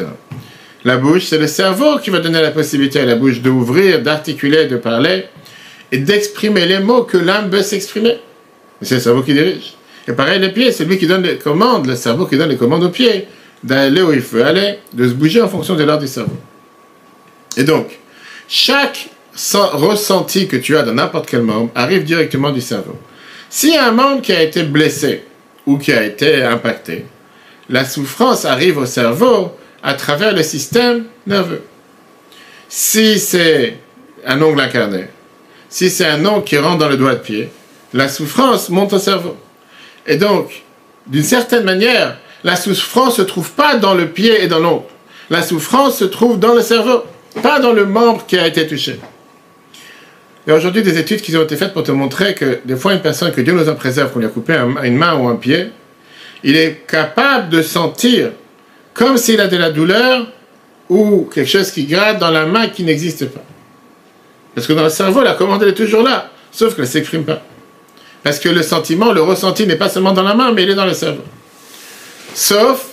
La bouche, c'est le cerveau qui va donner la possibilité à la bouche d'ouvrir, d'articuler, de parler, et d'exprimer les mots que l'âme veut s'exprimer. Mais c'est le cerveau qui dirige. Et pareil, les pieds, c'est lui qui donne les commandes, le cerveau qui donne les commandes aux pieds, d'aller où il faut aller, de se bouger en fonction de l'ordre du cerveau. Et donc, chaque ressenti que tu as dans n'importe quel membre arrive directement du cerveau. S'il y a un membre qui a été blessé ou qui a été impacté, la souffrance arrive au cerveau à travers le système nerveux. Si c'est un ongle incarné, si c'est un ongle qui rentre dans le doigt de pied, la souffrance monte au cerveau. Et donc, d'une certaine manière, la souffrance ne se trouve pas dans le pied et dans l'ongle. La souffrance se trouve dans le cerveau, pas dans le membre qui a été touché. Il y a aujourd'hui des études qui ont été faites pour te montrer que des fois, une personne que Dieu nous en préserve, qu'on lui a coupé une main ou un pied, il est capable de sentir comme s'il a de la douleur ou quelque chose qui gratte dans la main qui n'existe pas. Parce que dans le cerveau, la commande est toujours là, sauf qu'elle ne s'exprime pas. Parce que le sentiment, le ressenti n'est pas seulement dans la main, mais il est dans le cerveau. Sauf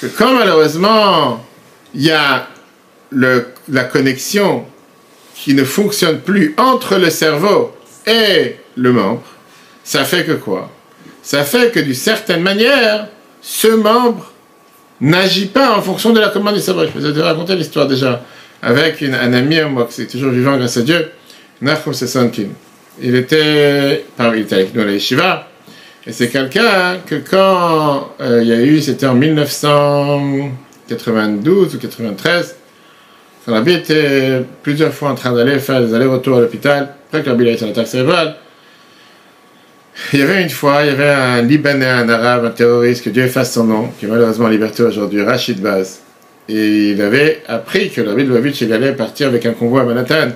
que quand malheureusement, il y a la connexion qui ne fonctionne plus entre le cerveau et le membre, Ça fait que quoi? Ça fait que d'une certaine manière, ce membre n'agit pas en fonction de la commande du sabbat. Je vous ai raconté l'histoire déjà avec un ami à moi qui est toujours vivant grâce à Dieu, Nachum Sesonkin. Il était avec nous à la yeshiva, et c'est quelqu'un que quand il y a eu, c'était en 1992 ou 93, quand l'Abbé était plusieurs fois en train d'aller faire des allers-retours à l'hôpital, après que l'Abbé a eu son attaque cérébrale, il y avait une fois, il y avait un Libanais, un Arabe, un terroriste, que Dieu efface son nom, qui est malheureusement en liberté aujourd'hui, Rachid Baz. Et il avait appris que l'abbé de Lubavitch, il allait partir avec un convoi à Manhattan,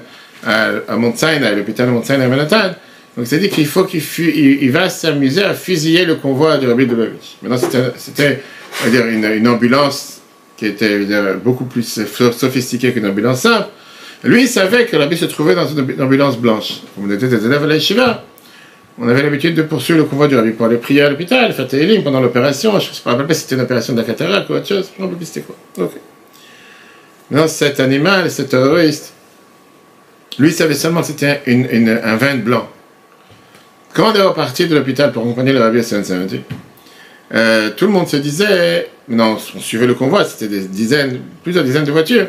à Mount Sinai, à l'hôpital de Mount Sinai à Manhattan. Donc c'est dit qu'il faut qu'il va s'amuser à fusiller le convoi de l'abbé de Lubavitch. Maintenant, c'était on va dire, une ambulance qui était beaucoup plus sophistiquée qu'une ambulance simple. Lui, il savait que l'abbé se trouvait dans une ambulance blanche. Comme on était des élèves à la yeshiva, on avait l'habitude de poursuivre le convoi du rabbi pour aller prier à l'hôpital, faire télélim pendant l'opération. Je ne me rappelle pas si c'était une opération de la cataracte ou autre chose. Je ne me rappelle plus c'était quoi. Okay. Maintenant, cet animal, cet terroriste, lui savait seulement que c'était un vin blanc. Quand on est reparti de l'hôpital pour accompagner le rabbi à Saint-Saint-Mathieu, tout le monde se disait... Non, on suivait le convoi, c'était des dizaines, plusieurs dizaines de voitures.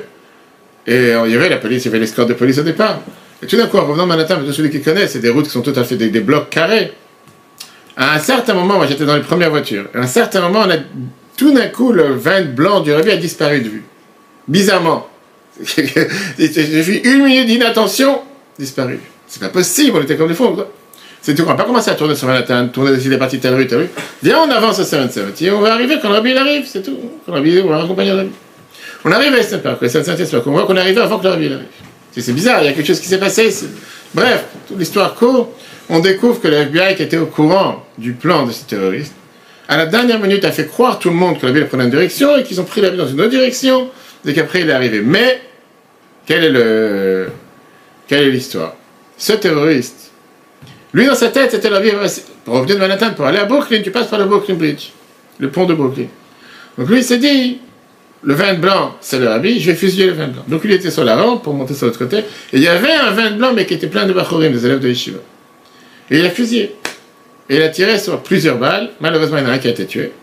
Et il y avait la police, il y avait l'escorte de police au départ. Et tout d'un coup, en revenant à Manhattan, pour tous ceux qui connaissent, c'est des routes qui sont tout à fait des blocs carrés. À un certain moment, moi j'étais dans les premières voitures, à un certain moment, tout d'un coup, le van blanc du rabbi a disparu de vue. Bizarrement. J'ai vu une minute d'inattention, disparu. C'est pas possible, on était comme des fous. C'est tout, on n'a pas commencé à tourner sur Manhattan, tourner s'il est parti telle rue, telle rue. Viens, on avance à 77, et on va arriver quand le rabbi il arrive, c'est tout. Quand le rabbi, on va accompagner le rabbi. On arrive à Saint-Parc, à Saint-Saint-Parc, on voit qu'on est arrivé avant que le rabbi il arrive. C'est bizarre, il y a quelque chose qui s'est passé. Bref, toute l'histoire court. On découvre que le FBI qui était au courant du plan de ces terroristes, à la dernière minute, a fait croire tout le monde que la ville prenait une direction et qu'ils ont pris la ville dans une autre direction, dès qu'après il est arrivé. Mais, quelle est l'histoire? Ce terroriste, lui dans sa tête, c'était la ville. Pour revenir de Manhattan, pour aller à Brooklyn, tu passes par le Brooklyn Bridge, le pont de Brooklyn. Donc lui, il s'est dit... Le vin blanc, c'est le rabbi, je vais fusiller le vin blanc. Donc il était sur la rampe pour monter sur l'autre côté. Et il y avait un vin blanc, mais qui était plein de bachorim, des élèves de yeshiva. Et il a fusillé. Et il a tiré sur plusieurs balles. Malheureusement, il y en a un qui a été tué,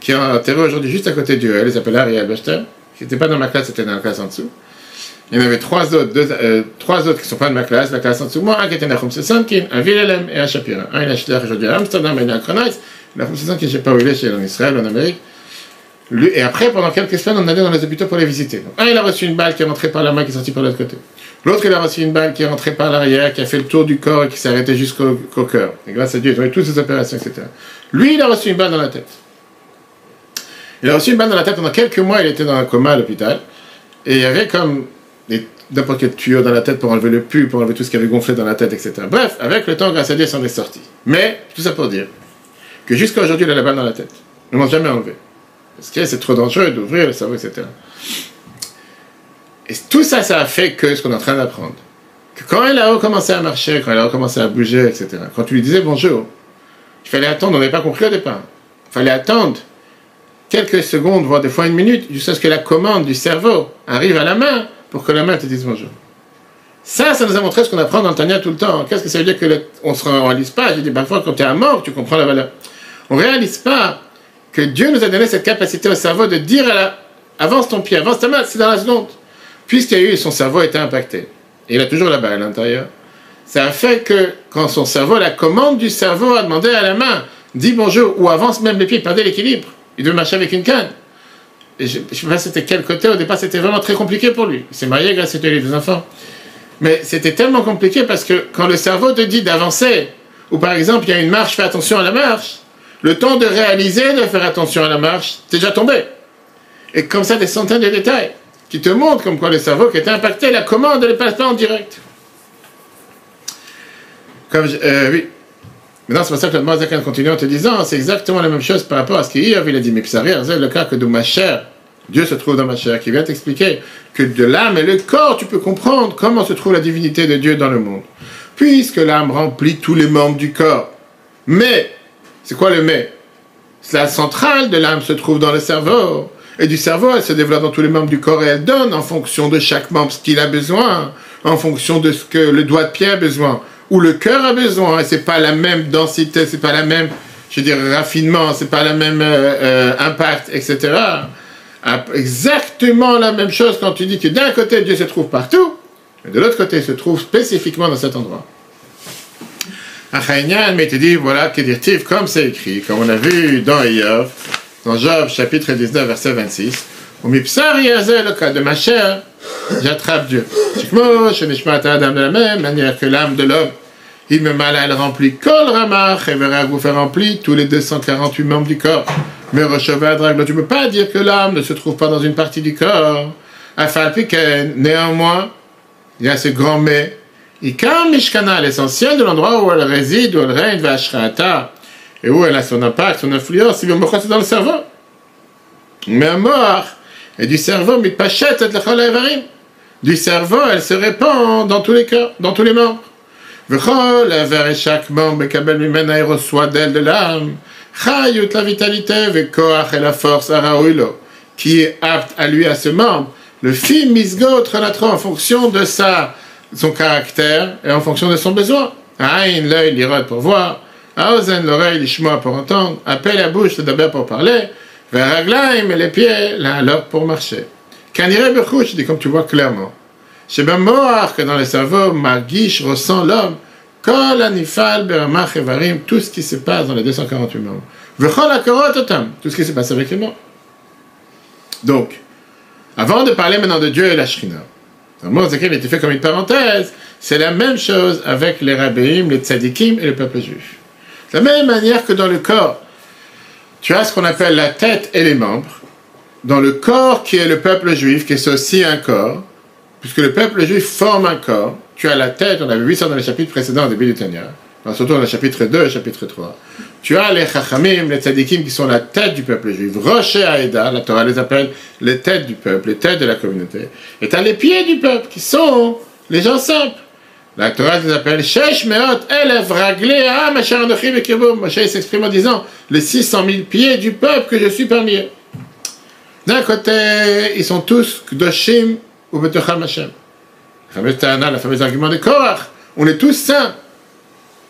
qui est enterré aujourd'hui juste à côté du hall. Il s'appelle Ariel Bashter, qui n'était pas dans ma classe, c'était dans la classe en dessous. Il y en avait trois autres qui ne sont pas de ma classe, la classe en dessous. Moi, un qui était Nachum Sesonkin, un Vilhelm et un Shapira. Un, il a acheté aujourd'hui à Amsterdam, il est à Kronach. Nachum Sesonkin, je ne sais pas où il est, chez en Israël, en Amérique. Et après, pendant quelques semaines, on allait dans les hôpitaux pour les visiter. Donc, un, il a reçu une balle qui est rentrée par la main, qui est sortie par l'autre côté. L'autre, il a reçu une balle qui est rentrée par l'arrière, qui a fait le tour du corps et qui s'est arrêtée jusqu'au cœur. Et grâce à Dieu, il a eu toutes ces opérations, etc. Lui, il a reçu une balle dans la tête. Il a reçu une balle dans la tête pendant quelques mois, il était dans un coma à l'hôpital. Et il y avait comme n'importe quel tuyau dans la tête pour enlever le pus, pour enlever tout ce qui avait gonflé dans la tête, etc. Bref, avec le temps, grâce à Dieu, il s'en est sorti. Mais, tout ça pour dire que jusqu'à aujourd'hui, il a la balle dans la tête. Ils ne l'ont jamais enlevée. Parce que c'est trop dangereux d'ouvrir le cerveau, etc. Et tout ça, ça a fait que ce qu'on est en train d'apprendre. Que quand elle a recommencé à marcher, quand elle a recommencé à bouger, etc. Quand tu lui disais bonjour, il fallait attendre, on n'avait pas compris au départ. Il fallait attendre quelques secondes, voire des fois une minute, jusqu'à ce que la commande du cerveau arrive à la main pour que la main te dise bonjour. Ça nous a montré ce qu'on apprend dans le Tania tout le temps. Qu'est-ce que ça veut dire qu'on ne réalise pas? J'ai dit parfois, quand tu es à mort, tu comprends la valeur. On ne réalise pas que Dieu nous a donné cette capacité au cerveau de dire avance ton pied, avance ta main, c'est dans la seconde. Puisqu'il y a eu, son cerveau était impacté. Et il a toujours la balle à l'intérieur. Ça a fait que, quand son cerveau, la commande du cerveau a demandé à la main, dis bonjour, ou avance même les pieds, perdez l'équilibre. Il devait marcher avec une canne. Et je ne sais pas c'était quel côté, au départ c'était vraiment très compliqué pour lui. Il s'est marié grâce à lui, des enfants. Mais c'était tellement compliqué parce que quand le cerveau te dit d'avancer, ou par exemple il y a une marche, fais attention à la marche, le temps de réaliser, de faire attention à la marche, t'es déjà tombé. Et comme ça, des centaines de détails qui te montrent comme quoi le cerveau qui est impacté, la commande ne passe pas en direct. Oui. Maintenant, c'est pour ça que le Mozakan continue en te disant c'est exactement la même chose par rapport à ce qu'Iyov, il a dit, mais ça rire, c'est le cas que de ma chair, Dieu se trouve dans ma chair, qui vient t'expliquer que de l'âme et le corps, tu peux comprendre comment se trouve la divinité de Dieu dans le monde. Puisque l'âme remplit tous les membres du corps. Mais, c'est quoi le mais? La centrale de l'âme se trouve dans le cerveau. Et du cerveau, elle se développe dans tous les membres du corps et elle donne en fonction de chaque membre ce qu'il a besoin, en fonction de ce que le doigt de pied a besoin, où le cœur a besoin, et c'est pas la même densité, c'est pas la même, je veux dire, raffinement, c'est pas la même impact, etc. Exactement la même chose quand tu dis que d'un côté Dieu se trouve partout, mais de l'autre côté il se trouve spécifiquement dans cet endroit. Achaïnian, mais il te dit, voilà, Kedirtiv, comme c'est écrit, comme on a vu dans Iov, dans Job, chapitre 19, verset 26, « Au mipsar yazel, le cas de ma chair, j'attrape Dieu. » De la même manière que l'âme de l'homme, il me mala, elle remplit kol ramach, et verra vous faire remplir tous les 248 membres du corps. Mais recheva drague, tu ne peux pas dire que l'âme ne se trouve pas dans une partie du corps. Afin que, néanmoins, il y a ce grand mais, Ikar Mishkana, l'essentiel de l'endroit où elle réside, où elle règne, Vashrata, et où elle a son impact, son influence, il c'est dans le cerveau. Mais à mort, et du cerveau, Mitpachet, et l'Echol Evarim. Du cerveau, elle se répand dans tous les cœurs, dans tous les membres. Vechol Evar, et chaque membre, et Kabel Mimena, et reçoit d'elle de l'âme. Chayut, la vitalité, Vekoach, et la force, Araouilo, qui est apte à lui, à ce membre. Le film Misgot, relatera en fonction de sa. Son caractère et en fonction de son besoin. Aïn, l'œil, l'irot pour voir. Aozen, l'oreille, l'ishmoa pour entendre. Appel la bouche, le dabé pour parler. Veraglaim, et les pieds, la halope pour marcher. Kanire bechouch, dit comme tu vois clairement. Sheba moar, que dans le cerveau, margish ressent l'homme. Kol anifal, beramach, evarim, tout ce qui se passe dans les 248 membres. Vechol akorot otam, tout ce qui se passe avec les morts. Donc, avant de parler maintenant de Dieu et la Shrina, Mot Zakhir était fait comme une parenthèse. C'est la même chose avec les rabbéim, les tzadikim et le peuple juif. De la même manière que dans le corps, tu as ce qu'on appelle la tête et les membres. Dans le corps qui est le peuple juif, qui est aussi un corps, puisque le peuple juif forme un corps, tu as la tête, on avait vu ça dans les chapitres précédents au début du Tanya, surtout dans le chapitre 2 et le chapitre 3. Tu as les chachamim, les tzadikim qui sont la tête du peuple juif. Rosh et Aïda, la Torah les appelle les têtes du peuple, les têtes de la communauté. Et tu as les pieds du peuple qui sont les gens simples. La Torah les appelle Shesh Meot Elef Raglea Masher Anochi Bekirbo. Moshe s'exprime en disant les 600 000 pieds du peuple que je suis parmi eux. D'un côté, ils sont tous Kdoshim ou Betocham Hashem. Le fameux argument de Korach. On est tous saints.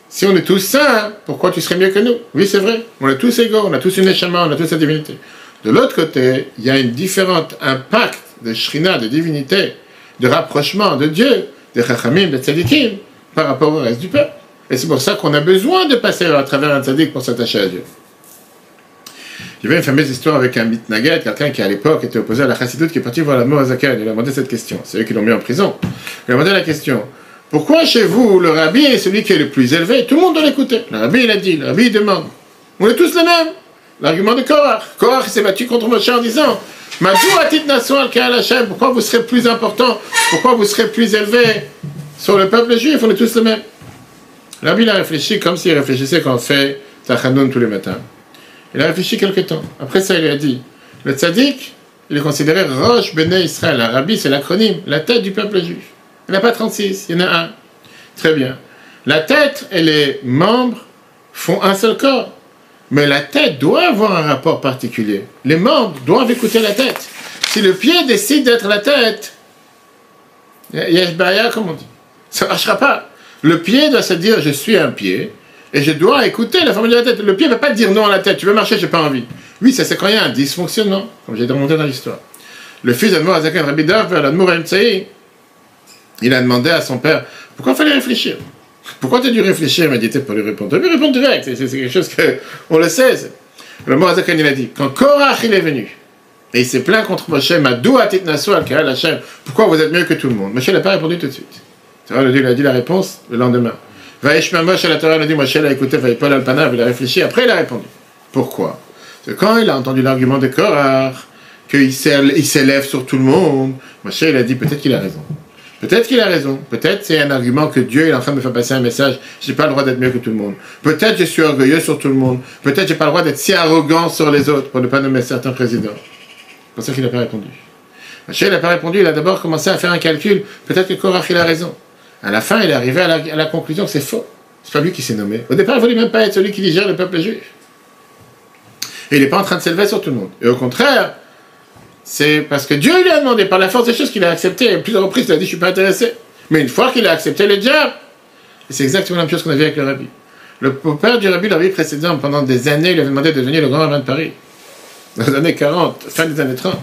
Si on est tous saints, pourquoi tu serais mieux que nous? Oui, c'est vrai, on est tous égaux, on a tous une neshama, on a tous sa divinité. De l'autre côté, il y a une différente impact de shrina, de divinité, de rapprochement de Dieu, de chachamim, de tzadikim, par rapport au reste du peuple. Et c'est pour ça qu'on a besoin de passer à travers un tzadik pour s'attacher à Dieu. J'ai vu une fameuse histoire avec un mitnaget, quelqu'un qui à l'époque était opposé à la chassidoute, qui est parti voir la Moor HaZaken, et lui a demandé cette question. C'est eux qui l'ont mis en prison. Il a demandé la question. Pourquoi chez vous, le rabbi est celui qui est le plus élevé? Tout le monde doit l'écouter. Le rabbi, il a dit, le rabbi, il demande. On est tous les mêmes. L'argument de Korach. Korach s'est battu contre Moshe en disant, « Madou atit naso al ka'al Hashem, pourquoi vous serez plus important? Pourquoi vous serez plus élevé sur le peuple juif? On est tous les mêmes. » Le rabbi, il a réfléchi comme s'il réfléchissait quand on fait Tachanoun tous les matins. Il a réfléchi quelques temps. Après ça, il lui a dit, « Le tzaddik, il est considéré Rosh Bnei Israël. » Le rabbi, c'est l'acronyme, la tête du peuple juif. Il n'y en a pas 36, il y en a un. Très bien. La tête et les membres font un seul corps. Mais la tête doit avoir un rapport particulier. Les membres doivent écouter la tête. Si le pied décide d'être la tête, Yeshbaya, comme on dit, ça ne marchera pas. Le pied doit se dire, je suis un pied, et je dois écouter la formule de la tête. Le pied ne va pas dire non à la tête, tu veux marcher, je n'ai pas envie. Oui, ça c'est quand il y a un dysfonctionnement, comme j'ai demandé dans l'histoire. Le fils d'Admour HaZaken, Rabbi Dov, l'Admour HaEmtsaï, il a demandé à son père, pourquoi il fallait réfléchir? Pourquoi tu as dû réfléchir, méditer pour lui répondre? Tu as dû répondre direct, c'est quelque chose qu'on le sait. Le Moor HaZaken, il a dit, quand Korach il est venu, et il s'est plaint contre Moshe, Madou atit naso al ka'al Hashem, pourquoi vous êtes mieux que tout le monde? Moshe n'a pas répondu tout de suite. Torah lui a dit la réponse le lendemain. Vaishma Moshe, la Torah lui a dit, Moshe l'a écouté, Vaipol al-Panav, il a réfléchi, après il a répondu. Pourquoi? Parce que quand il a entendu l'argument de Korach, qu'il s'élève sur tout le monde, Moshe il a dit, peut-être qu'il a raison. Peut-être qu'il a raison. Peut-être c'est un argument que Dieu est en train de me faire passer un message. Je n'ai pas le droit d'être mieux que tout le monde. Peut-être je suis orgueilleux sur tout le monde. Peut-être je n'ai pas le droit d'être si arrogant sur les autres, pour ne pas nommer certains présidents. C'est pour ça qu'il n'a pas répondu. Moshe n'a pas répondu. Il a d'abord commencé à faire un calcul. Peut-être que Korach il a raison. À la fin, il est arrivé à la conclusion que c'est faux. C'est pas lui qui s'est nommé. Au départ, il ne voulait même pas être celui qui digère le peuple juif. Et il n'est pas en train de s'élever sur tout le monde. Et au contraire, c'est parce que Dieu lui a demandé, par la force des choses qu'il a accepté. Et plusieurs reprises, il a dit, je ne suis pas intéressé. Mais une fois qu'il a accepté le diable, Et c'est exactement la même chose qu'on a vu avec le rabbi. Le père du rabbi l'avait précédent, pendant des années, il avait demandé de devenir le grand rabbin de Paris. Dans les années 40, fin des années 30.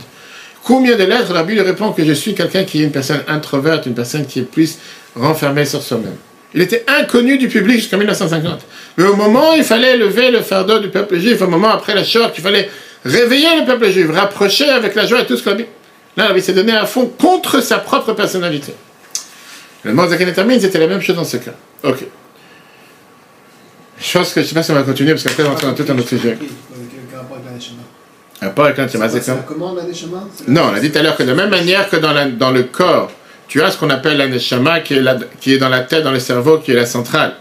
Combien de lettres le rabbi lui répond que je suis quelqu'un qui est une personne introverte, une personne qui est plus renfermée sur soi-même. Il était inconnu du public jusqu'en 1950. Mais au moment où il fallait lever le fardeau du peuple juif, au moment après la Shoah, qu'il fallait réveiller le peuple juif, rapprocher avec la joie et tout ce qu'on a dit. Là, il s'est donné à fond contre sa propre personnalité. Le mort de termine, c'était la même chose dans ce cas. Ok. Je pense que, je ne sais pas si on va continuer, parce qu'après, on a tout un autre sujet. Rapport avec l'aneshama, c'est ça. Comment l'aneshama ? Non, on a dit tout à l'heure que de la même manière que dans le corps, tu as ce qu'on appelle la neshama qui est dans la tête, dans le cerveau, qui est la centrale.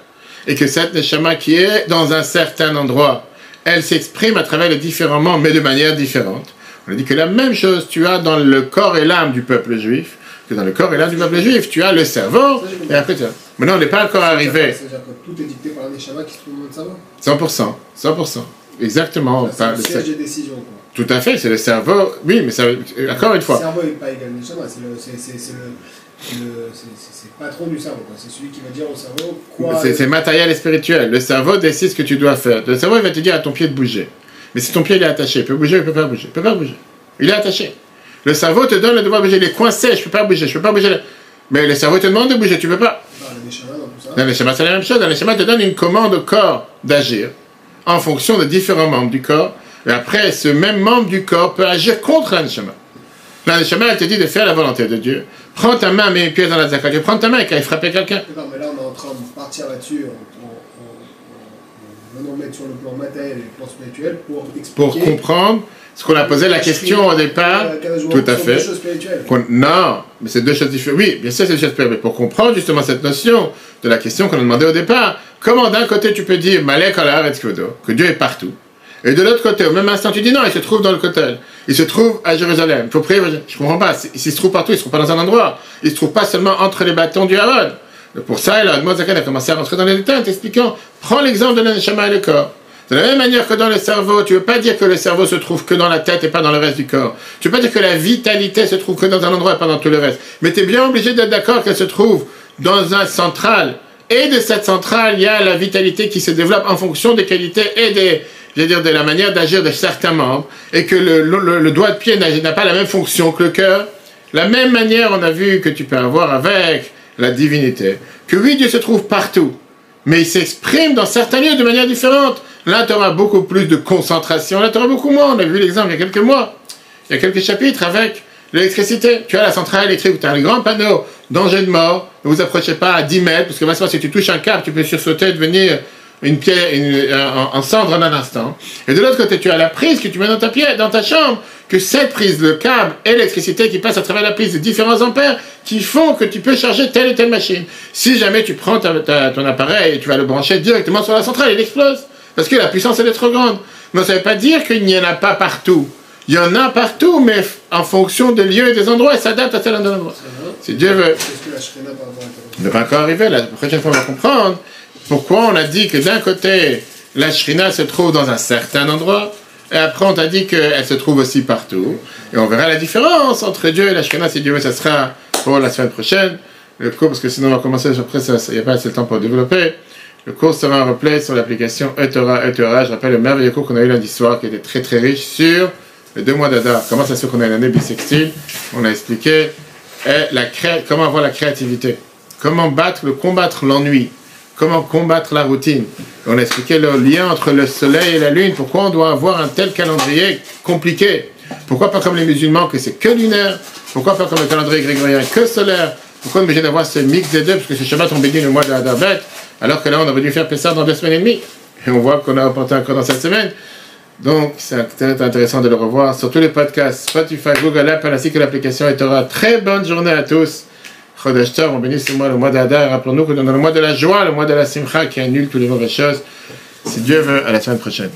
Et que cette neshama qui est dans un certain endroit, elle s'exprime à travers les différents membres, mais de manière différente. On a dit que la même chose, tu as dans le corps et l'âme du peuple juif, que dans le corps et l'âme du peuple juif, tu as le cerveau, et après tu as... Maintenant, on n'est pas encore arrivé. C'est-à-dire que tout est dicté par la neshama qui se trouve dans le cerveau ? 100%. Exactement. C'est le siège des décisions, quoi. Tout à fait, c'est le cerveau. Oui, mais ça, encore une fois. Le cerveau n'est pas égal au neshama, c'est le patron du cerveau. C'est celui qui va dire au cerveau quoi. C'est matériel et spirituel. Le cerveau décide ce que tu dois faire. Le cerveau, il va te dire à ton pied de bouger. Mais si ton pied il est attaché, il peut bouger, il peut pas bouger. Il peut pas bouger. Il est attaché. Le cerveau te donne le devoir de bouger. Il est coincé, je peux pas bouger, je peux pas bouger. Mais le cerveau te demande de bouger, tu peux pas. Dans le neshama, c'est la même chose. Dans le neshama, te donne une commande au corps d'agir en fonction des différents membres du corps. Et après, ce même membre du corps peut agir contre la neshama. La neshama, elle te dit de faire la volonté de Dieu. Prends ta main, mets les pieds dans la zaka. Prends ta main et qu'elle frappe quelqu'un. Non, mais là, on est en train de partir là-dessus. On va nous mettre sur le plan matériel et le plan spirituel pour expliquer. Pour comprendre ce qu'on a posé la question au départ. Tout à fait. Non, mais c'est deux choses différentes. Oui, bien sûr, c'est deux choses différentes. Mais pour comprendre justement cette notion de la question qu'on a demandé au départ, comment d'un côté tu peux dire Malek Alar et Tkodo, que Dieu est partout. Et de l'autre côté, au même instant, tu dis non, il se trouve dans le Kotel. Il se trouve à Jérusalem. Il faut prier. Je comprends pas. S'il se trouve partout, il se trouve pas dans un endroit. Il se trouve pas seulement entre les bâtons du Haron. Pour ça, le Admor Zaken a commencé à rentrer dans les détails en t'expliquant. Prends l'exemple de la neshama et le corps. De la même manière que dans le cerveau, tu ne veux pas dire que le cerveau se trouve que dans la tête et pas dans le reste du corps. Tu ne veux pas dire que la vitalité se trouve que dans un endroit et pas dans tout le reste. Mais tu es bien obligé d'être d'accord qu'elle se trouve dans un central. Et de cette centrale, il y a la vitalité qui se développe en fonction des qualités et des... de la manière d'agir de certains membres, et que le doigt de pied n'a pas la même fonction que le cœur. La même manière, on a vu que tu peux avoir avec la divinité, que oui, Dieu se trouve partout, mais il s'exprime dans certains lieux de manière différente. Là, tu auras beaucoup plus de concentration, là, tu auras beaucoup moins. On a vu l'exemple il y a quelques mois, il y a quelques chapitres avec l'électricité. Tu as la centrale électrique où tu as les grands panneaux, danger de mort, ne vous approchez pas à 10 mètres, parce que maintenant, si tu touches un câble, tu peux sursauter et devenir... une pierre, en cendre en un instant. Et de l'autre côté, tu as la prise que tu mets dans ta chambre, que cette prise, le câble et l'électricité qui passe à travers la prise de différents ampères, qui font que tu peux charger telle et telle machine. Si jamais tu prends ton appareil et tu vas le brancher directement sur la centrale, il explose. Parce que la puissance, elle est trop grande. Mais ça ne veut pas dire qu'il n'y en a pas partout. Il y en a partout, mais en fonction des lieux et des endroits, elle s'adapte à tel endroit. Si Dieu veut. On ne va pas encore arriver, la prochaine fois on va comprendre. Pourquoi on a dit que d'un côté, la Shrina se trouve dans un certain endroit, et après on t'a dit qu'elle se trouve aussi partout. Et on verra la différence entre Dieu et la Shrina, si Dieu veut, ça sera pour la semaine prochaine. Le cours, parce que sinon on va commencer, après il n'y a pas assez de temps pour développer. Le cours sera un replay sur l'application eTorah, eTorah. Je rappelle le merveilleux cours qu'on a eu lundi soir, qui était très très riche, sur les 2 mois d'Adar. Comment ça se fait qu'on a une année bissextile? On a expliqué comment avoir la créativité, comment combattre l'ennui. Comment combattre la routine. On a expliqué le lien entre le soleil et la lune, pourquoi on doit avoir un tel calendrier compliqué. Pourquoi pas comme les musulmans que c'est que lunaire? Pourquoi pas comme le calendrier grégorien que solaire? Pourquoi on est obligé d'avoir ce mix des deux? Parce que ce Shabbat, on bénit le mois de la Adar, alors que là, on aurait dû faire Pessah dans 2 semaines et demie. Et on voit qu'on a apporté encore dans cette semaine. Donc, c'est intéressant de le revoir sur tous les podcasts, Spotify, Google, Apple, ainsi que l'application eTorah. Très bonne journée à tous. Chodesh Tov, on bénit ce mois, le mois d'Adar. Rappelons-nous que dans le mois de la joie, le mois de la Simcha qui annule toutes les mauvaises choses. Si Dieu veut, à la semaine prochaine.